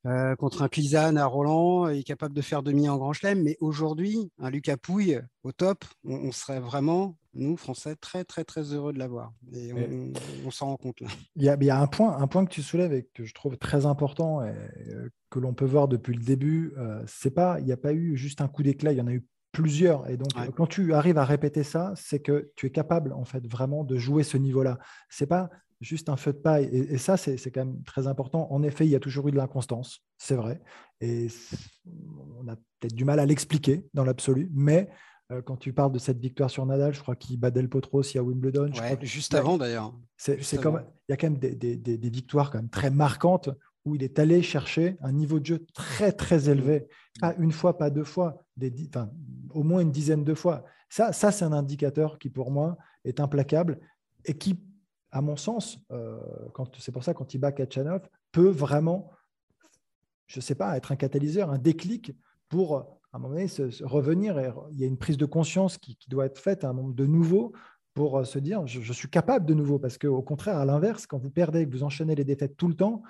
euh, contre un Plisane à Roland, il est capable de faire demi en Grand Chelem. Mais aujourd'hui, un Lucas Pouille au top, on, on serait vraiment... nous, Français, très, très, très heureux de l'avoir. Et on, oui. on, on s'en rend compte là. Il y a, il y a un, point, un point que tu soulèves et que je trouve très important et que l'on peut voir depuis le début. Euh, c'est pas, il n'y a pas eu juste un coup d'éclat. Il y en a eu plusieurs. Et donc, ouais. quand tu arrives à répéter ça, c'est que tu es capable, en fait, vraiment de jouer ce niveau-là. C'est pas juste un feu de paille. Et, et ça, c'est, c'est quand même très important. En effet, il y a toujours eu de l'inconstance, c'est vrai. Et c'est, on a peut-être du mal à l'expliquer dans l'absolu. Mais euh, quand tu parles de cette victoire sur Nadal, je crois qu'il bat Del Potro aussi à Wimbledon. Je ouais, crois que, juste ouais, avant, d'ailleurs. C'est, juste c'est avant. Comme, il y a quand même des, des, des, des victoires quand même très marquantes où il est allé chercher un niveau de jeu très, très élevé. Pas une fois, pas deux fois, des, enfin, au moins une dizaine de fois. Ça, ça, c'est un indicateur qui, pour moi, est implacable et qui, à mon sens, euh, quand, c'est pour ça, quand il bat Khachanov, peut vraiment, je ne sais pas, être un catalyseur, un déclic pour, à un moment donné, se, se revenir. Et il y a une prise de conscience qui, qui doit être faite à un moment de nouveau pour euh, se dire, je, je suis capable de nouveau. Parce qu'au contraire, à l'inverse, quand vous perdez et que vous enchaînez les défaites tout le temps,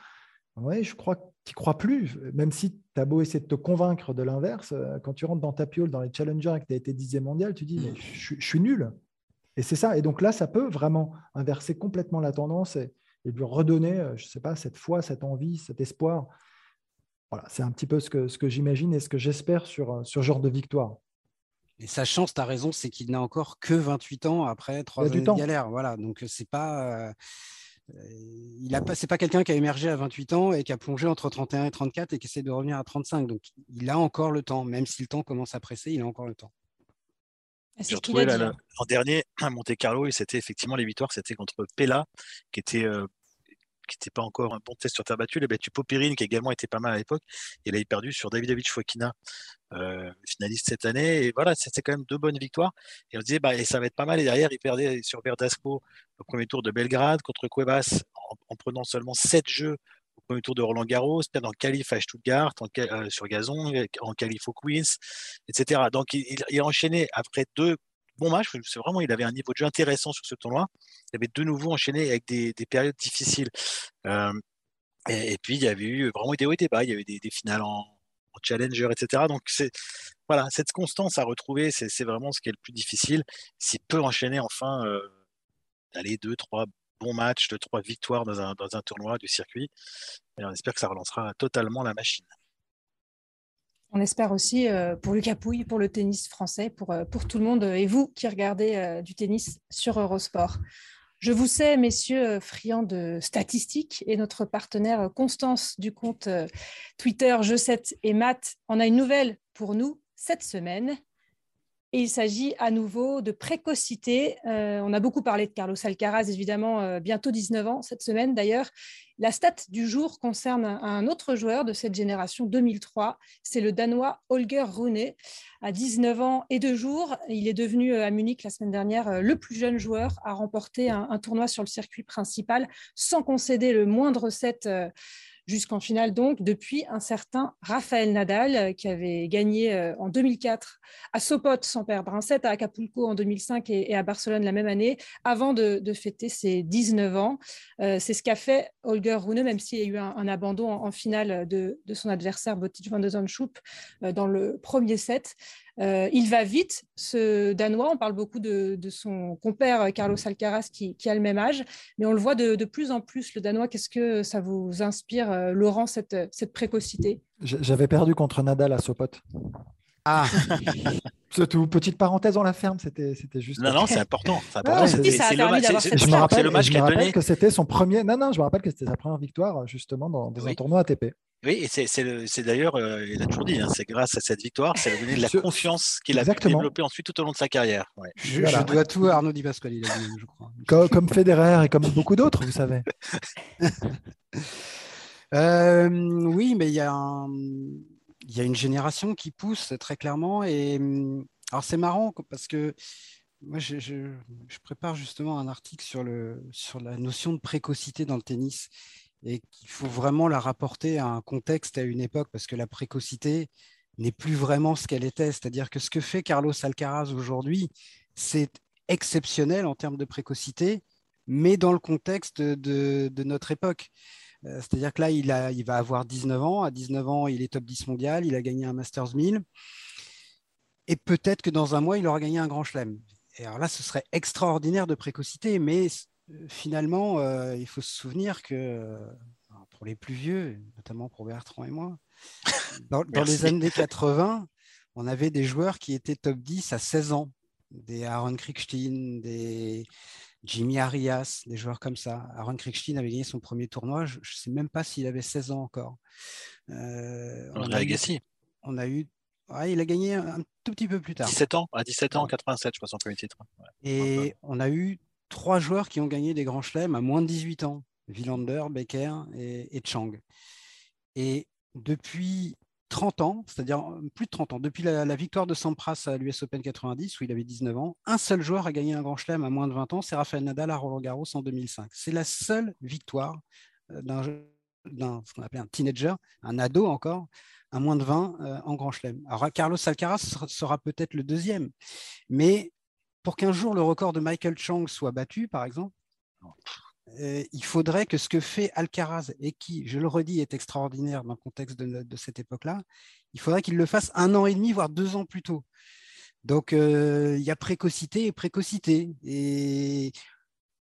ouais, je crois que tu n'y crois plus, même si tu as beau essayer de te convaincre de l'inverse. Quand tu rentres dans ta piole, dans les challengers et que tu as été dixième mondial, tu dis mais je, je suis nul. Et c'est ça. Et donc là, ça peut vraiment inverser complètement la tendance et, et lui redonner, je ne sais pas, cette foi, cette envie, cet espoir. Voilà, c'est un petit peu ce que, ce que j'imagine et ce que j'espère sur, sur ce genre de victoire. Et sa chance, tu as raison, c'est qu'il n'a encore que vingt-huit ans après trois années de galère. Voilà, donc c'est pas. Euh... Il a pas, c'est pas quelqu'un qui a émergé à vingt-huit ans et qui a plongé entre trente et un et trente-quatre et qui essaie de revenir à trente-cinq. Donc, il a encore le temps. Même si le temps commence à presser, il a encore le temps. J'ai retrouvé là, là, l'an dernier à Monte Carlo et c'était effectivement les victoires. C'était contre Pella, qui était euh, qui n'était pas encore un bon test sur terre battue. Il a battu Popirine, qui également était pas mal à l'époque. Et là, il a perdu sur Davidovich Fokina, euh, finaliste cette année. Et voilà, c'était quand même deux bonnes victoires. Et on se disait, bah, et ça va être pas mal. Et derrière, il perdait sur Verdasco au premier tour de Belgrade, contre Cuevas, en, en prenant seulement sept jeux au premier tour de Roland Garros, perdant en qualif à Stuttgart, en, euh, sur gazon, en qualif au Queens, et cetera. Donc, il, il, il a enchaîné après deux bon match, c'est vraiment, il avait un niveau de jeu intéressant sur ce tournoi. Il avait de nouveau enchaîné avec des, des périodes difficiles. Euh, et, et puis, il y avait eu vraiment des hauts et des bas. Il y avait des, des finales en, en challenger, et cetera. Donc, c'est, voilà, cette constance à retrouver, c'est, c'est vraiment ce qui est le plus difficile. S'il peut enchaîner enfin euh, d'aller deux, trois bons matchs, deux, trois victoires dans un, dans un tournoi du circuit. Et on espère que ça relancera totalement la machine. On espère aussi pour Lucas Pouille, pour le tennis français, pour, pour tout le monde et vous qui regardez du tennis sur Eurosport. Je vous sais, messieurs, friands de statistiques et notre partenaire Constance du compte Twitter Jeu sept et Math en a une nouvelle pour nous cette semaine. Et il s'agit à nouveau de précocité. Euh, on a beaucoup parlé de Carlos Alcaraz, évidemment, euh, bientôt dix-neuf ans cette semaine d'ailleurs. La stat du jour concerne un autre joueur de cette génération deux mille trois. C'est le Danois Holger Rune. À dix-neuf ans et deux jours, il est devenu à Munich la semaine dernière le plus jeune joueur à remporter un, un tournoi sur le circuit principal sans concéder le moindre set euh, jusqu'en finale, donc, depuis un certain Rafael Nadal, qui avait gagné en deux mille quatre à Sopot sans perdre un set, à Acapulco en deux mille cinq et à Barcelone la même année, avant de, de fêter ses dix-neuf ans. Euh, c'est ce qu'a fait Holger Rune, même s'il y a eu un, un abandon en, en finale de, de son adversaire Botic van de Zandschulp euh, dans le premier set. Euh, il va vite, ce Danois. On parle beaucoup de, de son compère Carlos Alcaraz qui, qui a le même âge, mais on le voit de, de plus en plus, le Danois. Qu'est-ce que ça vous inspire, euh, Laurent, cette, cette précocité ? J'avais perdu contre Nadal à Sopot. Ah. C'est tout. Petite parenthèse, on la ferme. C'était, c'était juste. Non, non, c'est important. C'est important. C'est, c'est, c'est le match. C'est, c'est, je me rappelle, le match je me rappelle que c'était son premier. Non, non, je me rappelle que c'était sa première victoire justement dans, dans oui. un tournoi A T P. Oui, et c'est, c'est, le, c'est d'ailleurs, euh, il a toujours dit, hein, c'est grâce à cette victoire, ça lui a donné de la confiance qu'il a pu développer ensuite tout au long de sa carrière. Ouais. Je, voilà. je dois tout à Arnaud Di Pasquale, il a dit, je crois. Comme, comme Federer et comme beaucoup d'autres, vous savez. euh, oui, mais il y, y a une génération qui pousse très clairement. Et, alors, c'est marrant parce que moi, je, je, je prépare justement un article sur, le, sur la notion de précocité dans le tennis. Et qu'il faut vraiment la rapporter à un contexte, à une époque, parce que la précocité n'est plus vraiment ce qu'elle était. C'est-à-dire que ce que fait Carlos Alcaraz aujourd'hui, c'est exceptionnel en termes de précocité, mais dans le contexte de, de notre époque. Euh, c'est-à-dire que là, il, a, il va avoir dix-neuf ans. À dix-neuf ans, il est top dix mondial, il a gagné un Masters mille. Et peut-être que dans un mois, il aura gagné un grand chelem. Et alors là, ce serait extraordinaire de précocité, mais... Finalement, euh, il faut se souvenir que, euh, pour les plus vieux, notamment pour Bertrand et moi, dans, dans les années quatre-vingts, on avait des joueurs qui étaient top dix à seize ans, des Aaron Krickstein, des Jimmy Arias, des joueurs comme ça. Aaron Krickstein avait gagné son premier tournoi, je ne sais même pas s'il avait seize ans encore. Euh, on, on a Agassi. On a eu... Ouais, il a gagné un tout petit peu plus tard. dix-sept ans, à dix-sept ans, en quatre-vingt-sept, je crois, son premier titre. Ouais. Et ouais. On a eu trois joueurs qui ont gagné des grands chelems à moins de dix-huit ans. Wilander, Becker et, et Chang. Et depuis trente ans, c'est-à-dire plus de trente ans, depuis la, la victoire de Sampras à l'U S Open quatre-vingt-dix, où il avait dix-neuf ans, un seul joueur a gagné un grand chelem à moins de vingt ans, c'est Rafael Nadal à Roland Garros en deux mille cinq. C'est la seule victoire d'un, d'un ce qu'on appelle un teenager, un ado encore, à moins de vingt euh, en grand chelem. Alors Carlos Alcaraz sera, sera peut-être le deuxième, mais pour qu'un jour le record de Michael Chang soit battu, par exemple, Euh, il faudrait que ce que fait Alcaraz, et qui, je le redis, est extraordinaire dans le contexte de, de cette époque-là, il faudrait qu'il le fasse un an et demi, voire deux ans plus tôt. Donc, euh, il y a précocité et précocité. Et...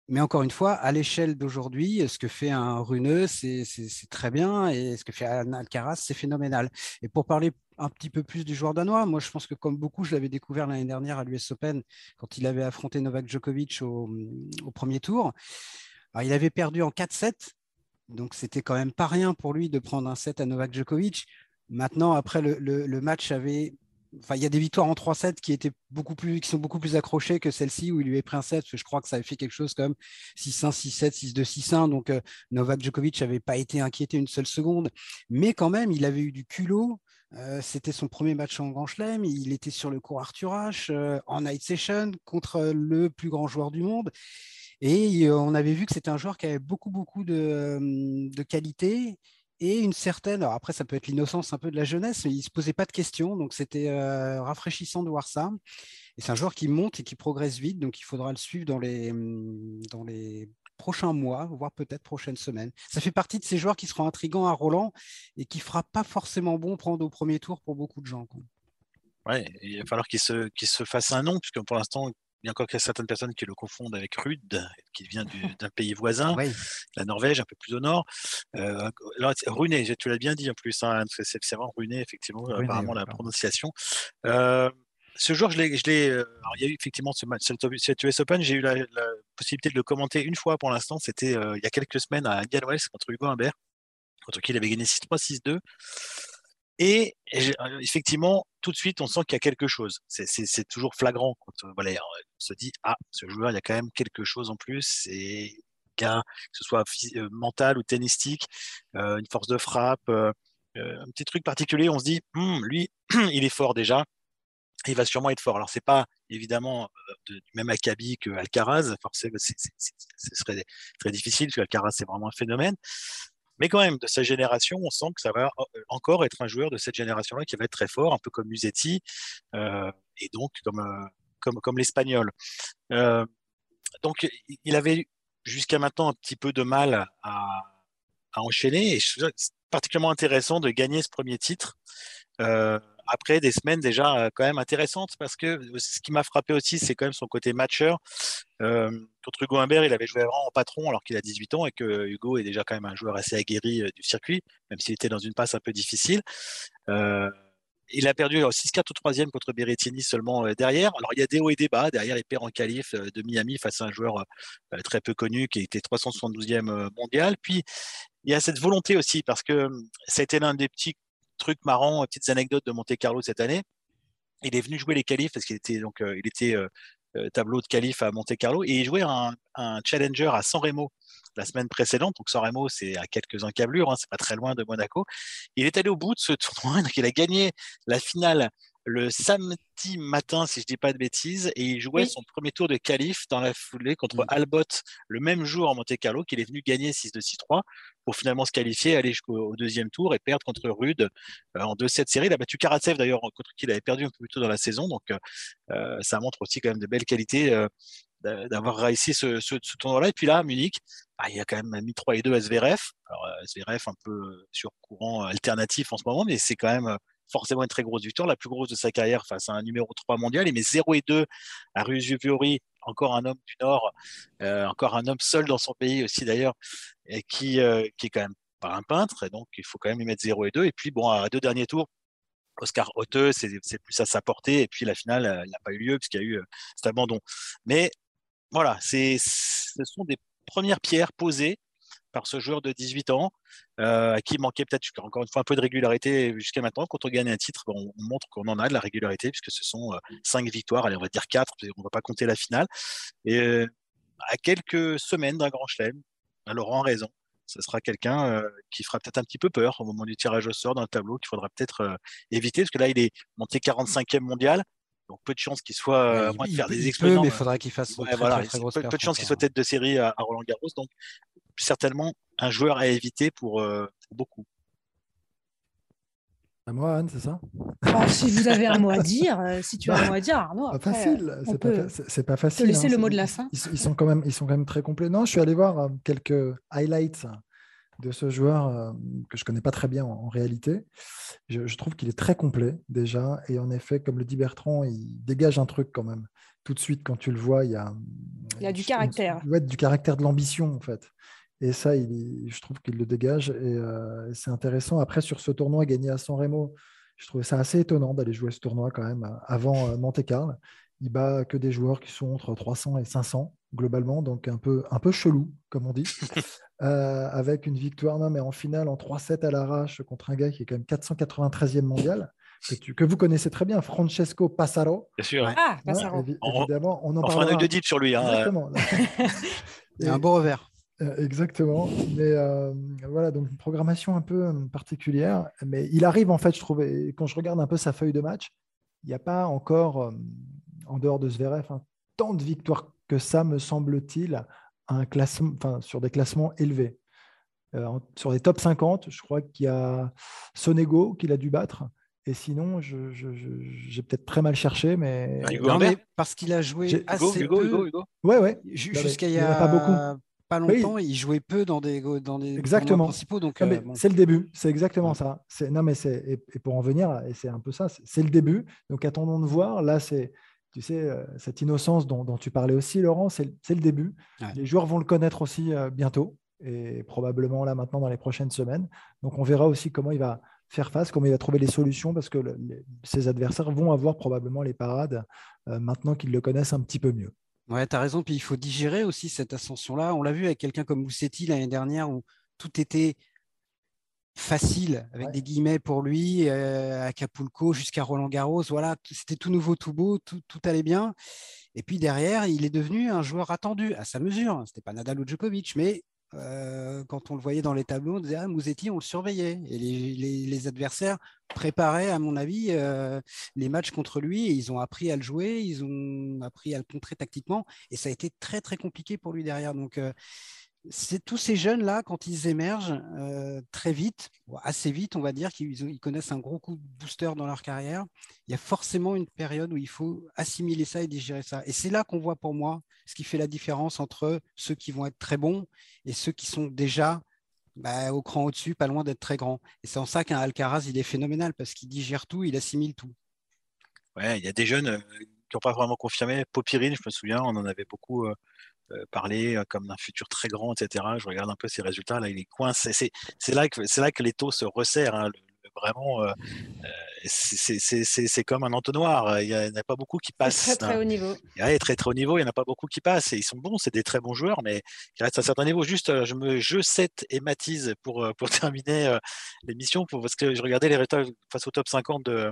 Mais encore une fois, à l'échelle d'aujourd'hui, ce que fait un Rune, c'est, c'est, c'est très bien, et ce que fait Alcaraz, c'est phénoménal. Et pour parler un petit peu plus du joueur danois, moi je pense que comme beaucoup, je l'avais découvert l'année dernière à l'U S Open, quand il avait affronté Novak Djokovic au, au premier tour. Alors, il avait perdu en quatre sept, donc c'était quand même pas rien pour lui de prendre un set à Novak Djokovic. Maintenant, après, le, le, le match avait... Enfin, il y a des victoires en trois sept qui, étaient beaucoup plus, qui sont beaucoup plus accrochées que celle-ci où il lui est pris un set, parce que je crois que ça avait fait quelque chose comme six un, six sept, six deux, six un. Donc, euh, Novak Djokovic n'avait pas été inquiété une seule seconde. Mais quand même, il avait eu du culot. Euh, c'était son premier match en grand chelem. Il était sur le court Arthur Ashe, euh, en night session, contre le plus grand joueur du monde. Et on avait vu que c'était un joueur qui avait beaucoup, beaucoup de, de qualité et une certaine... Alors après, ça peut être l'innocence un peu de la jeunesse, mais il ne se posait pas de questions, donc c'était euh, rafraîchissant de voir ça. Et c'est un joueur qui monte et qui progresse vite, donc il faudra le suivre dans les, dans les prochains mois, voire peut-être prochaines semaines. Ça fait partie de ces joueurs qui seront intrigants à Roland et qui ne fera pas forcément bon prendre au premier tour pour beaucoup de gens. Oui, il va falloir qu'il se, qu'il se fasse un nom, puisque pour l'instant... Il y a encore certaines personnes qui le confondent avec Rude, qui vient du, d'un pays voisin, oui. La Norvège, un peu plus au nord. Euh, alors, Rune, tu l'as bien dit en plus, hein, c'est, c'est vraiment Rune, effectivement, Rune, apparemment oui, la prononciation. Euh, ce jour, je l'ai, je l'ai, alors, il y a eu effectivement ce match, cette U S Open, j'ai eu la, la possibilité de le commenter une fois pour l'instant, c'était euh, il y a quelques semaines à Indian Wells contre Hugo Humbert, contre qui il avait gagné six trois, six deux. Et effectivement, tout de suite, on sent qu'il y a quelque chose. C'est, c'est, c'est toujours flagrant quand on, voilà, on se dit « Ah, ce joueur, il y a quand même quelque chose en plus. » Et qu'un, que ce soit mental ou tennistique, euh, une force de frappe, euh, un petit truc particulier, on se dit hm, « Lui, il est fort déjà. Il va sûrement être fort. » Alors, ce n'est pas évidemment de, du même acabit qu'Alcaraz. Forcément, c'est, c'est, c'est, ce serait très difficile parce qu'Alcaraz, c'est vraiment un phénomène. Mais quand même, de sa génération, on sent que ça va encore être un joueur de cette génération-là qui va être très fort, un peu comme Musetti euh, et donc comme, euh, comme, comme l'Espagnol. Euh, donc, il avait jusqu'à maintenant un petit peu de mal à, à enchaîner. Et c'est particulièrement intéressant de gagner ce premier titre euh, après des semaines déjà quand même intéressantes parce que ce qui m'a frappé aussi, c'est quand même son côté matcheur. Euh, contre Hugo Humbert, il avait joué avant en patron alors qu'il a dix-huit ans et que Hugo est déjà quand même un joueur assez aguerri euh, du circuit, même s'il était dans une passe un peu difficile. Euh, il a perdu alors, six quatre au troisième contre Berrettini seulement euh, derrière. Alors il y a des hauts et des bas. Derrière, il perd en qualif euh, de Miami face à un joueur euh, très peu connu qui était trois cent soixante-douzième euh, mondial. Puis il y a cette volonté aussi parce que ça a été l'un des petits trucs marrants, petites anecdotes de Monte Carlo cette année. Il est venu jouer les qualifs parce qu'il était donc euh, il était euh, tableau de qualif à Monte Carlo et il jouait un, un challenger à San Remo la semaine précédente, donc San Remo c'est à quelques encablures, hein, c'est pas très loin de Monaco. Il est allé au bout de ce tournoi, donc il a gagné la finale le samedi matin si je dis pas de bêtises et il jouait oui. son premier tour de qualif dans la foulée contre oui. Albott le même jour à Monte Carlo qu'il est venu gagner six deux, six trois pour finalement se qualifier, aller jusqu'au deuxième tour et perdre contre Rude euh, en deux sept séries. Il a battu Karatsev d'ailleurs, contre qui il avait perdu un peu plus tôt dans la saison. Donc, euh, ça montre aussi quand même de belles qualités euh, d'avoir réussi ce, ce, ce tournoi-là. Et puis là, à Munich, bah, il a quand même mis trois et deux à Zverev. Alors, euh, Zverev un peu sur courant alternatif en ce moment, mais c'est quand même forcément une très grosse victoire, la plus grosse de sa carrière face à un numéro trois mondial. Il met zéro et deux à Ruud, encore un homme du Nord, euh, encore un homme seul dans son pays aussi d'ailleurs, et qui, euh, qui est quand même pas un peintre, et donc il faut quand même lui mettre zéro et deux. Et puis bon, à deux derniers tours, Oscar Otte, c'est, c'est plus à sa portée. Et puis la finale, elle n'a pas eu lieu puisqu'il y a eu euh, cet abandon. Mais voilà, c'est, ce sont des premières pierres posées par ce joueur de dix-huit ans euh, à qui manquait peut-être encore une fois un peu de régularité jusqu'à maintenant. Quand on gagne un titre, on, on montre qu'on en a de la régularité puisque ce sont cinq euh, victoires. Allez, on va dire quatre, on ne va pas compter la finale. Et euh, à quelques semaines d'un grand chelem, Laurent a raison. Ce sera quelqu'un euh, qui fera peut-être un petit peu peur au moment du tirage au sort dans le tableau, qu'il faudra peut-être euh, éviter, parce que là, il est monté quarante-cinquième mondial, donc peu de chances qu'il soit, euh, à moins de faire des exploits. Mais il faudra qu'il fasse ouais, très, voilà, très, très grosse peu, peu de chances qu'il soit tête de série à, à Roland Garros, donc certainement un joueur à éviter pour, euh, pour beaucoup. À moi, Anne, c'est ça? Oh, si vous avez un mot à dire, euh, si tu as un mot à dire, Arnaud, après, pas facile, c'est pas, c'est, c'est pas facile. Te laisser hein, le mot de la fin. Ils, ils, sont quand même, ils sont quand même très complets. Non, je suis allé voir quelques highlights de ce joueur euh, que je ne connais pas très bien en, en réalité. Je, je trouve qu'il est très complet déjà. Et en effet, comme le dit Bertrand, il dégage un truc quand même. Tout de suite, quand tu le vois, il y a... Il y a du caractère. Ouais, du caractère, de l'ambition en fait. Et ça, il, je trouve qu'il le dégage et euh, c'est intéressant. Après, sur ce tournoi, gagner à San Remo, je trouvais ça assez étonnant d'aller jouer ce tournoi quand même avant euh, Monte Carlo. Il bat que des joueurs qui sont entre trois cents et cinq cents globalement, donc un peu, un peu chelou, comme on dit, euh, avec une victoire, non, mais en finale, en trois sept à l'arrache contre un gars qui est quand même quatre cent quatre-vingt-treizième mondial. Que, tu, que vous connaissez très bien, Francesco Passaro. Bien sûr. Hein. Ah, Passaro. Ouais, évi- évidemment, on en parle. On fera un œil de deep sur lui. Hein. Exactement. Et un bon revers. Exactement, mais euh, voilà, donc une programmation un peu particulière, mais il arrive en fait, je trouve, et quand je regarde un peu sa feuille de match, il n'y a pas encore, euh, en dehors de Zverev, hein, tant de victoires que ça, me semble-t-il, un classement, enfin, sur des classements élevés. Euh, sur les top cinquante, je crois qu'il y a Sonego qu'il a dû battre, et sinon, je, je, je, j'ai peut-être très mal cherché, mais... Hugo non, mais parce qu'il a joué j'ai... assez Hugo, peu. Hugo, Hugo, Hugo. Ouais, ouais. J- Jusqu'à il y a... a pas beaucoup. Pas longtemps, oui. Il jouait peu dans des dans des exactement. Principaux. Donc, euh, bon. C'est le début, c'est exactement ouais. ça. C'est, non, mais c'est et, et pour en venir, et c'est un peu ça. C'est, c'est le début. Donc attendons de voir. Là, c'est tu sais cette innocence dont, dont tu parlais aussi, Laurent. C'est, c'est le début. Ouais. Les joueurs vont le connaître aussi euh, bientôt et probablement là maintenant dans les prochaines semaines. Donc on verra aussi comment il va faire face, comment il va trouver les solutions parce que le, les, ses adversaires vont avoir probablement les parades euh, maintenant qu'ils le connaissent un petit peu mieux. Ouais, tu as raison, puis il faut digérer aussi cette ascension-là. On l'a vu avec quelqu'un comme Musetti l'année dernière où tout était facile, avec ouais. des guillemets pour lui, euh, à Acapulco jusqu'à Roland-Garros. Voilà, t- c'était tout nouveau, tout beau, tout, tout allait bien. Et puis derrière, il est devenu un joueur attendu à sa mesure. Ce n'était pas Nadal ou Djokovic, mais euh, quand on le voyait dans les tableaux, on disait ah, Musetti, on le surveillait. Et les, les, les adversaires préparaient, à mon avis, euh, les matchs contre lui. Et ils ont appris à le jouer, ils ont appris à le contrer tactiquement. Et ça a été très, très compliqué pour lui derrière. Donc, euh, c'est, tous ces jeunes-là, quand ils émergent euh, très vite, assez vite, on va dire, qu'ils ils connaissent un gros coup de booster dans leur carrière. Il y a forcément une période où il faut assimiler ça et digérer ça. Et c'est là qu'on voit, pour moi, ce qui fait la différence entre ceux qui vont être très bons et ceux qui sont déjà... Bah, au cran au-dessus, pas loin d'être très grand. Et c'est en ça qu'un Alcaraz, il est phénoménal parce qu'il digère tout, il assimile tout. Ouais, il y a des jeunes euh, qui n'ont pas vraiment confirmé. Popirine, je me souviens, on en avait beaucoup euh, parlé euh, comme d'un futur très grand, et cetera. Je regarde un peu ses résultats, là, il est coincé. C'est, c'est, c'est, là, que, c'est là que les taux se resserrent. Hein. Le, le, vraiment, euh, c'est, c'est, c'est, c'est, c'est comme un entonnoir. Il n'y en a pas beaucoup qui passent. Très, très haut niveau. Ouais, très, très haut niveau, il n'y en a pas beaucoup qui passent. Et ils sont bons, c'est des très bons joueurs, mais qui restent à un certain niveau. Juste, je me je set et matise pour, pour terminer euh, l'émission, pour, parce que je regardais les résultats face au top cinquante de,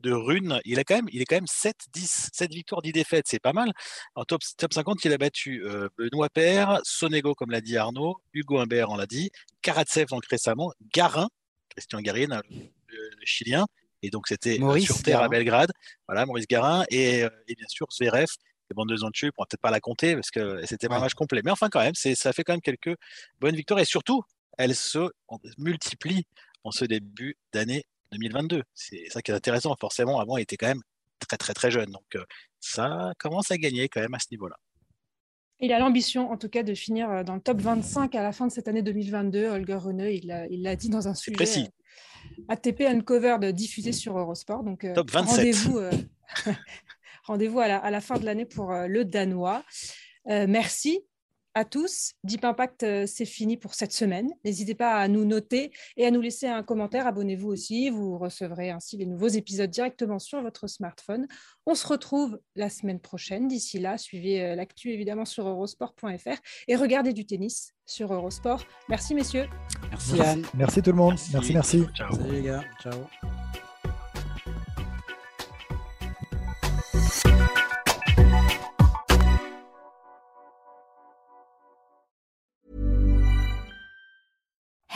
de Rune. Il, a quand même, il est quand même sept dix, sept victoires, dix défaites, c'est pas mal. En top, top cinquante, il a battu euh, Benoît Paire, Sonego, comme l'a dit Arnaud, Hugo Humbert, on l'a dit, Karatsev, donc récemment, Garin, Christian Garin, le, le Chilien, et donc c'était Maurice sur terre Garin. À Belgrade, voilà Maurice Garin et, et bien sûr Zverev, les bandes de Zanchu, on ne va peut-être pas la compter parce que c'était pas un ouais. match complet, mais enfin quand même, c'est, ça fait quand même quelques bonnes victoires et surtout elles se multiplient en ce début d'année deux mille vingt-deux. C'est ça qui est intéressant, forcément avant il était quand même très très très jeune, donc ça commence à gagner quand même à ce niveau-là. Il a l'ambition, en tout cas, de finir dans le top vingt-cinq à la fin de cette année deux mille vingt-deux. Holger Rune, il, il l'a dit dans un sujet précis. A T P Uncovered diffusé sur Eurosport. Donc, top vingt-sept. Rendez-vous, euh, rendez-vous à la, à la fin de l'année pour euh, le Danois. Euh, merci à tous. Deep Impact, c'est fini pour cette semaine. N'hésitez pas à nous noter et à nous laisser un commentaire. Abonnez-vous aussi. Vous recevrez ainsi les nouveaux épisodes directement sur votre smartphone. On se retrouve la semaine prochaine. D'ici là, suivez l'actu évidemment sur eurosport point f r et regardez du tennis sur Eurosport. Merci messieurs. Merci Anne. Merci tout le monde. Merci, merci. merci. Ciao. Salut les gars. Ciao.